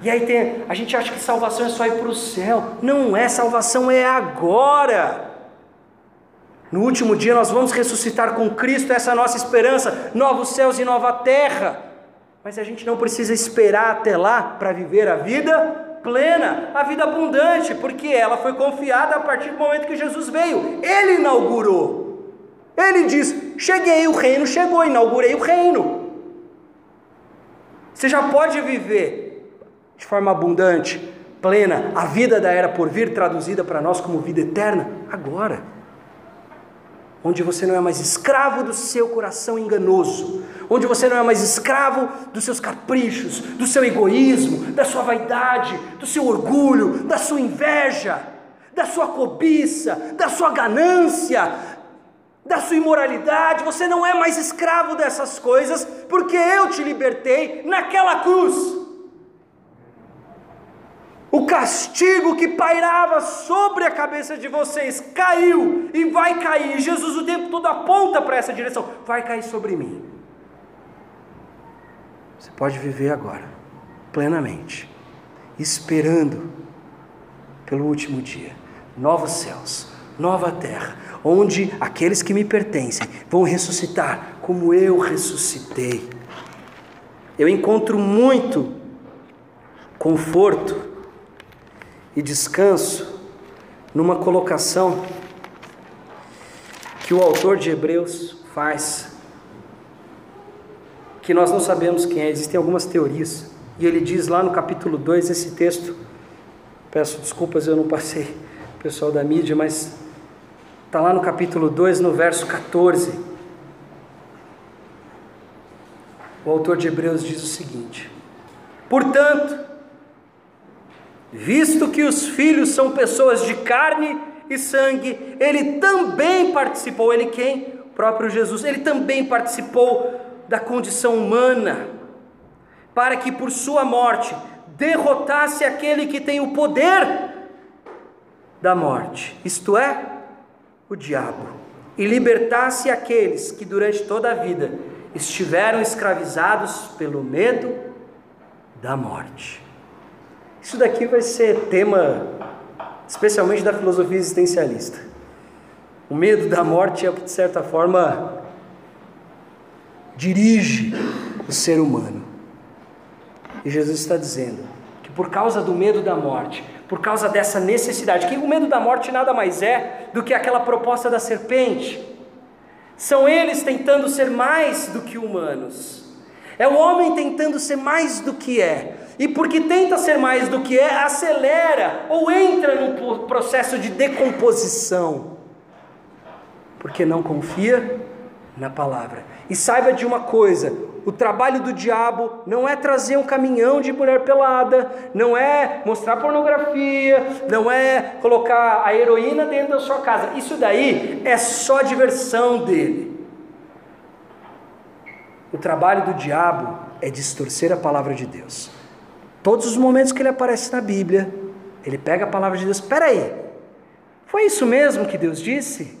E aí tem, a gente acha que salvação é só ir para o céu. Não é, salvação é agora. No último dia nós vamos ressuscitar com Cristo, essa é a nossa esperança, novos céus e nova terra. Mas a gente não precisa esperar até lá para viver a vida plena, a vida abundante, porque ela foi confiada a partir do momento que Jesus veio. Ele inaugurou. Ele diz: cheguei, o reino chegou, inaugurei o reino. Você já pode viver de forma abundante, plena, a vida da era por vir, traduzida para nós como vida eterna, agora, onde você não é mais escravo do seu coração enganoso, onde você não é mais escravo dos seus caprichos, do seu egoísmo, da sua vaidade, do seu orgulho, da sua inveja, da sua cobiça, da sua ganância, da sua imoralidade. Você não é mais escravo dessas coisas, porque eu te libertei naquela cruz. O castigo que pairava sobre a cabeça de vocês caiu e vai cair. Jesus o tempo todo aponta para essa direção: vai cair sobre mim. Você pode viver agora, plenamente, esperando pelo último dia, novos céus, nova terra, onde aqueles que me pertencem vão ressuscitar como eu ressuscitei. Eu encontro muito conforto e descanso numa colocação que o autor de Hebreus faz, que nós não sabemos quem é, existem algumas teorias, e ele diz lá no capítulo dois, esse texto, peço desculpas, eu não passei o pessoal da mídia, mas está lá no capítulo dois, no verso catorze, o autor de Hebreus diz o seguinte: portanto, visto que os filhos são pessoas de carne e sangue, ele também participou, ele quem? O próprio Jesus, ele também participou da condição humana, para que por sua morte derrotasse aquele que tem o poder da morte, isto é, o diabo, e libertasse aqueles que durante toda a vida estiveram escravizados pelo medo da morte. Isso daqui vai ser tema, especialmente da filosofia existencialista. O medo da morte, é, de certa forma, dirige o ser humano. E Jesus está dizendo que por causa do medo da morte, por causa dessa necessidade, que o medo da morte nada mais é do que aquela proposta da serpente. São eles tentando ser mais do que humanos. É o homem tentando ser mais do que é. E porque tenta ser mais do que é, acelera ou entra num processo de decomposição, porque não confia na palavra. E saiba de uma coisa: o trabalho do diabo não é trazer um caminhão de mulher pelada, não é mostrar pornografia, não é colocar a heroína dentro da sua casa. Isso daí é só diversão dele. O trabalho do diabo é distorcer a palavra de Deus. Todos os momentos que ele aparece na Bíblia, ele pega a palavra de Deus. Espera aí, foi isso mesmo que Deus disse?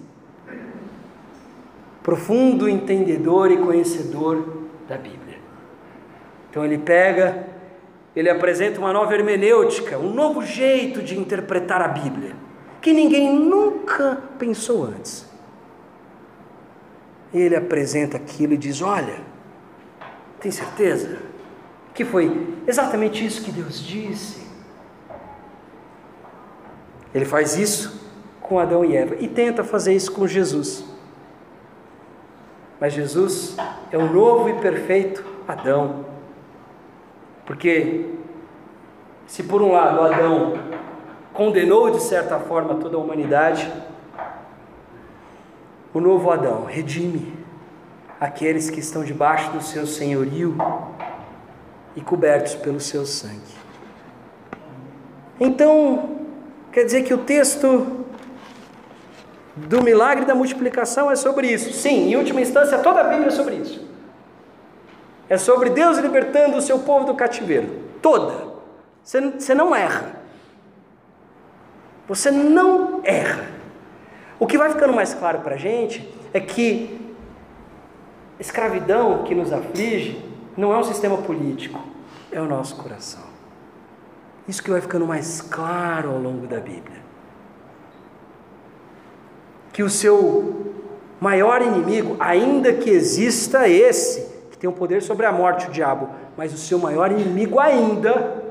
Profundo entendedor e conhecedor da Bíblia. Então ele pega, ele apresenta uma nova hermenêutica, um novo jeito de interpretar a Bíblia, que ninguém nunca pensou antes. Ele apresenta aquilo e diz: olha, tem certeza? Que foi exatamente isso que Deus disse. Ele faz isso com Adão e Eva, e tenta fazer isso com Jesus. Mas Jesus é um novo e perfeito Adão, porque se por um lado Adão condenou de certa forma toda a humanidade, o novo Adão redime aqueles que estão debaixo do seu senhorio e cobertos pelo seu sangue. Então, quer dizer que o texto do milagre da multiplicação é sobre isso. Sim, em última instância, toda a Bíblia é sobre isso. É sobre Deus libertando o seu povo do cativeiro. Toda. Você, você não erra. Você não erra. O que vai ficando mais claro para a gente é que a escravidão que nos aflige não é um sistema político, é o nosso coração. Isso que vai ficando mais claro ao longo da Bíblia. Que o seu maior inimigo, ainda que exista esse, que tem o poder sobre a morte, o diabo, mas o seu maior inimigo ainda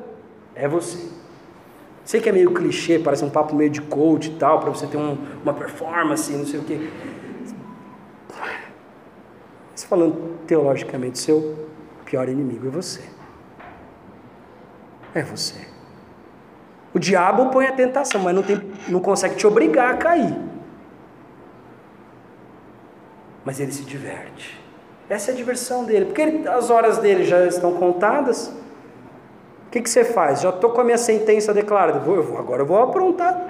é você. Sei que é meio clichê, parece um papo meio de coach e tal, para você ter um, uma performance, não sei o quê. Mas falando teologicamente, seu pior inimigo é você. É você. O diabo põe a tentação, mas não, tem, não consegue te obrigar a cair. Mas ele se diverte. Essa é a diversão dele, porque ele, as horas dele já estão contadas. O que, que você faz? Já estou com a minha sentença declarada. Vou, eu vou, agora eu vou aprontar.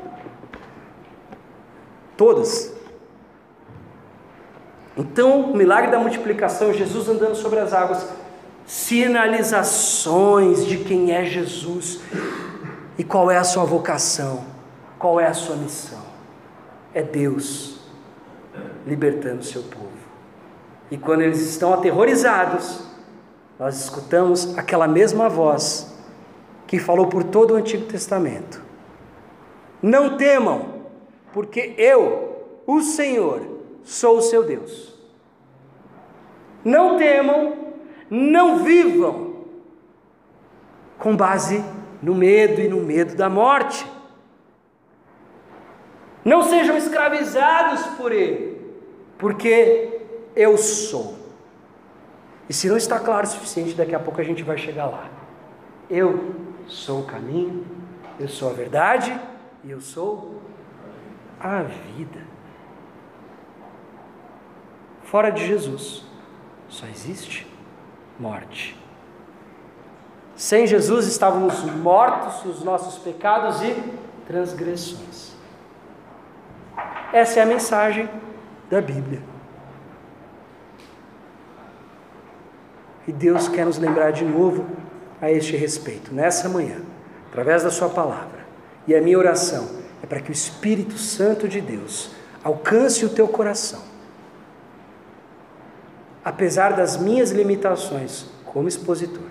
Todas. Então, o milagre da multiplicação, Jesus andando sobre as águas, sinalizações de quem é Jesus e qual é a sua vocação, qual é a sua missão. É Deus libertando o seu povo. E quando eles estão aterrorizados, nós escutamos aquela mesma voz que falou por todo o Antigo Testamento. Não temam, porque eu, o Senhor, sou o seu Deus. Não temam, não vivam com base no medo e no medo da morte. Não sejam escravizados por ele, porque eu sou. E se não está claro o suficiente, daqui a pouco a gente vai chegar lá. Eu sou o caminho, eu sou a verdade e eu sou a vida. Fora de Jesus, só existe morte. Sem Jesus estávamos mortos nos nossos pecados e transgressões. Essa é a mensagem da Bíblia. E Deus quer nos lembrar de novo a este respeito, nessa manhã, através da sua palavra. E a minha oração é para que o Espírito Santo de Deus alcance o teu coração, apesar das minhas limitações como expositor.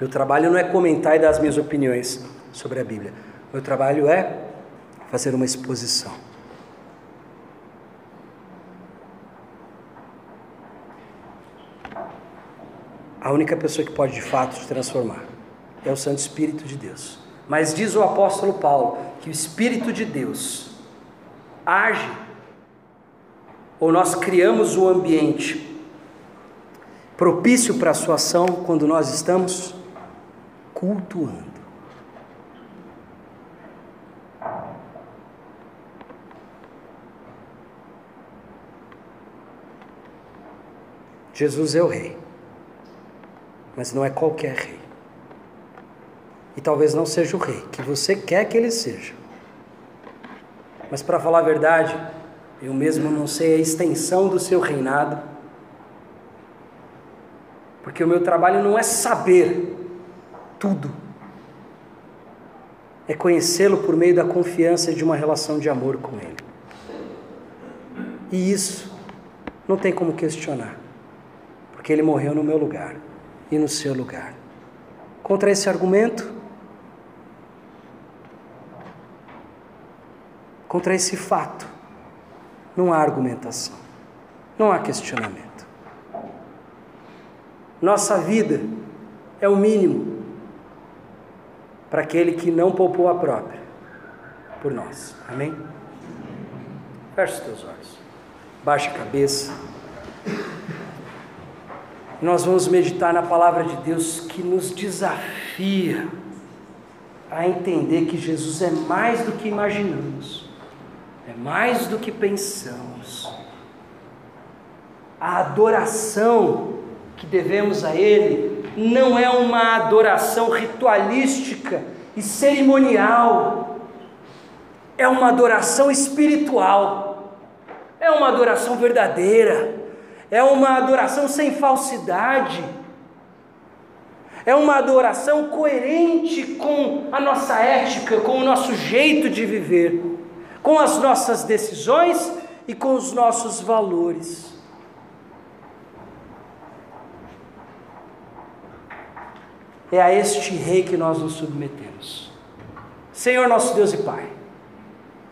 Meu trabalho não é comentar e dar as minhas opiniões sobre a Bíblia. Meu trabalho é fazer uma exposição. A única pessoa que pode de fato te transformar é o Santo Espírito de Deus. Mas diz o apóstolo Paulo que o Espírito de Deus age, ou nós criamos um ambiente propício para a sua ação quando nós estamos cultuando. Jesus é o Rei. Mas não é qualquer rei. E talvez não seja o rei que você quer que ele seja. Mas para falar a verdade, eu mesmo não sei a extensão do seu reinado. Porque o meu trabalho não é saber tudo. É conhecê-lo por meio da confiança de uma relação de amor com ele. E isso não tem como questionar. Porque ele morreu no meu lugar. E no seu lugar. Contra esse argumento, contra esse fato, não há argumentação, não há questionamento. Nossa vida é o mínimo para aquele que não poupou a própria por nós. Amém? Feche os teus olhos, baixa a cabeça. Nós vamos meditar na palavra de Deus que nos desafia a entender que Jesus é mais do que imaginamos, é mais do que pensamos. A adoração que devemos a Ele não é uma adoração ritualística e cerimonial, é uma adoração espiritual, É uma adoração verdadeira, é uma adoração sem falsidade, é uma adoração coerente com a nossa ética, com o nosso jeito de viver, com as nossas decisões e com os nossos valores. É a este Rei que nós nos submetemos. Senhor nosso Deus e Pai,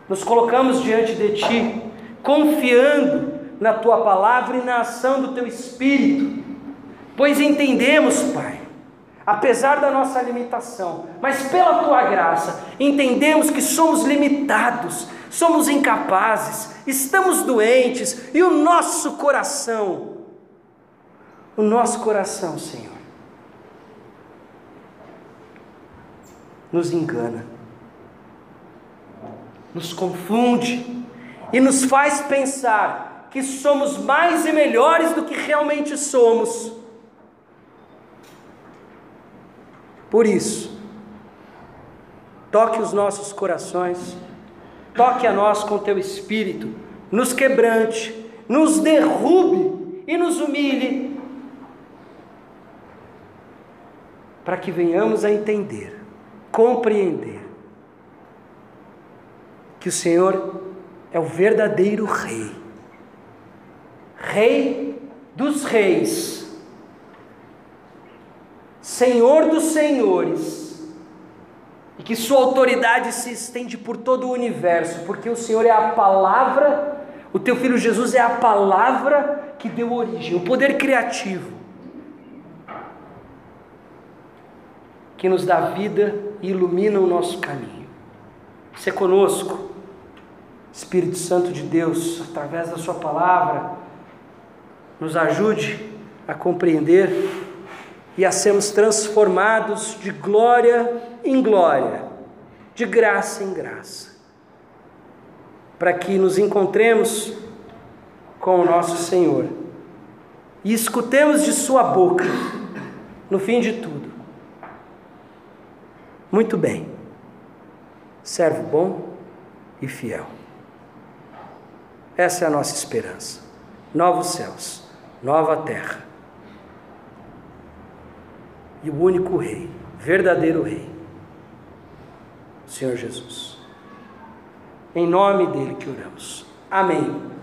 nos colocamos diante de Ti, confiando na Tua Palavra e na ação do Teu Espírito, pois entendemos, Pai, apesar da nossa limitação, mas pela Tua graça, entendemos que somos limitados, somos incapazes, estamos doentes, e o nosso coração, o nosso coração, Senhor, nos engana, nos confunde e nos faz pensar que somos mais e melhores do que realmente somos. Por isso, toque os nossos corações, toque a nós com Teu Espírito, nos quebrante, nos derrube e nos humilhe, para que venhamos a entender, compreender que o Senhor é o verdadeiro Rei, Rei dos reis, Senhor dos senhores, e que Sua autoridade se estende por todo o universo, porque o Senhor é a palavra, o Teu Filho Jesus é a palavra que deu origem, o poder criativo, que nos dá vida e ilumina o nosso caminho. Se conosco, Espírito Santo de Deus, através da Sua palavra, nos ajude a compreender e a sermos transformados de glória em glória, de graça em graça, para que nos encontremos com o nosso Senhor e escutemos de Sua boca, no fim de tudo: muito bem, servo bom e fiel. Essa é a nossa esperança. Novos céus, nova terra. E o único Rei, verdadeiro Rei, Senhor Jesus. Em nome dele que oramos. Amém.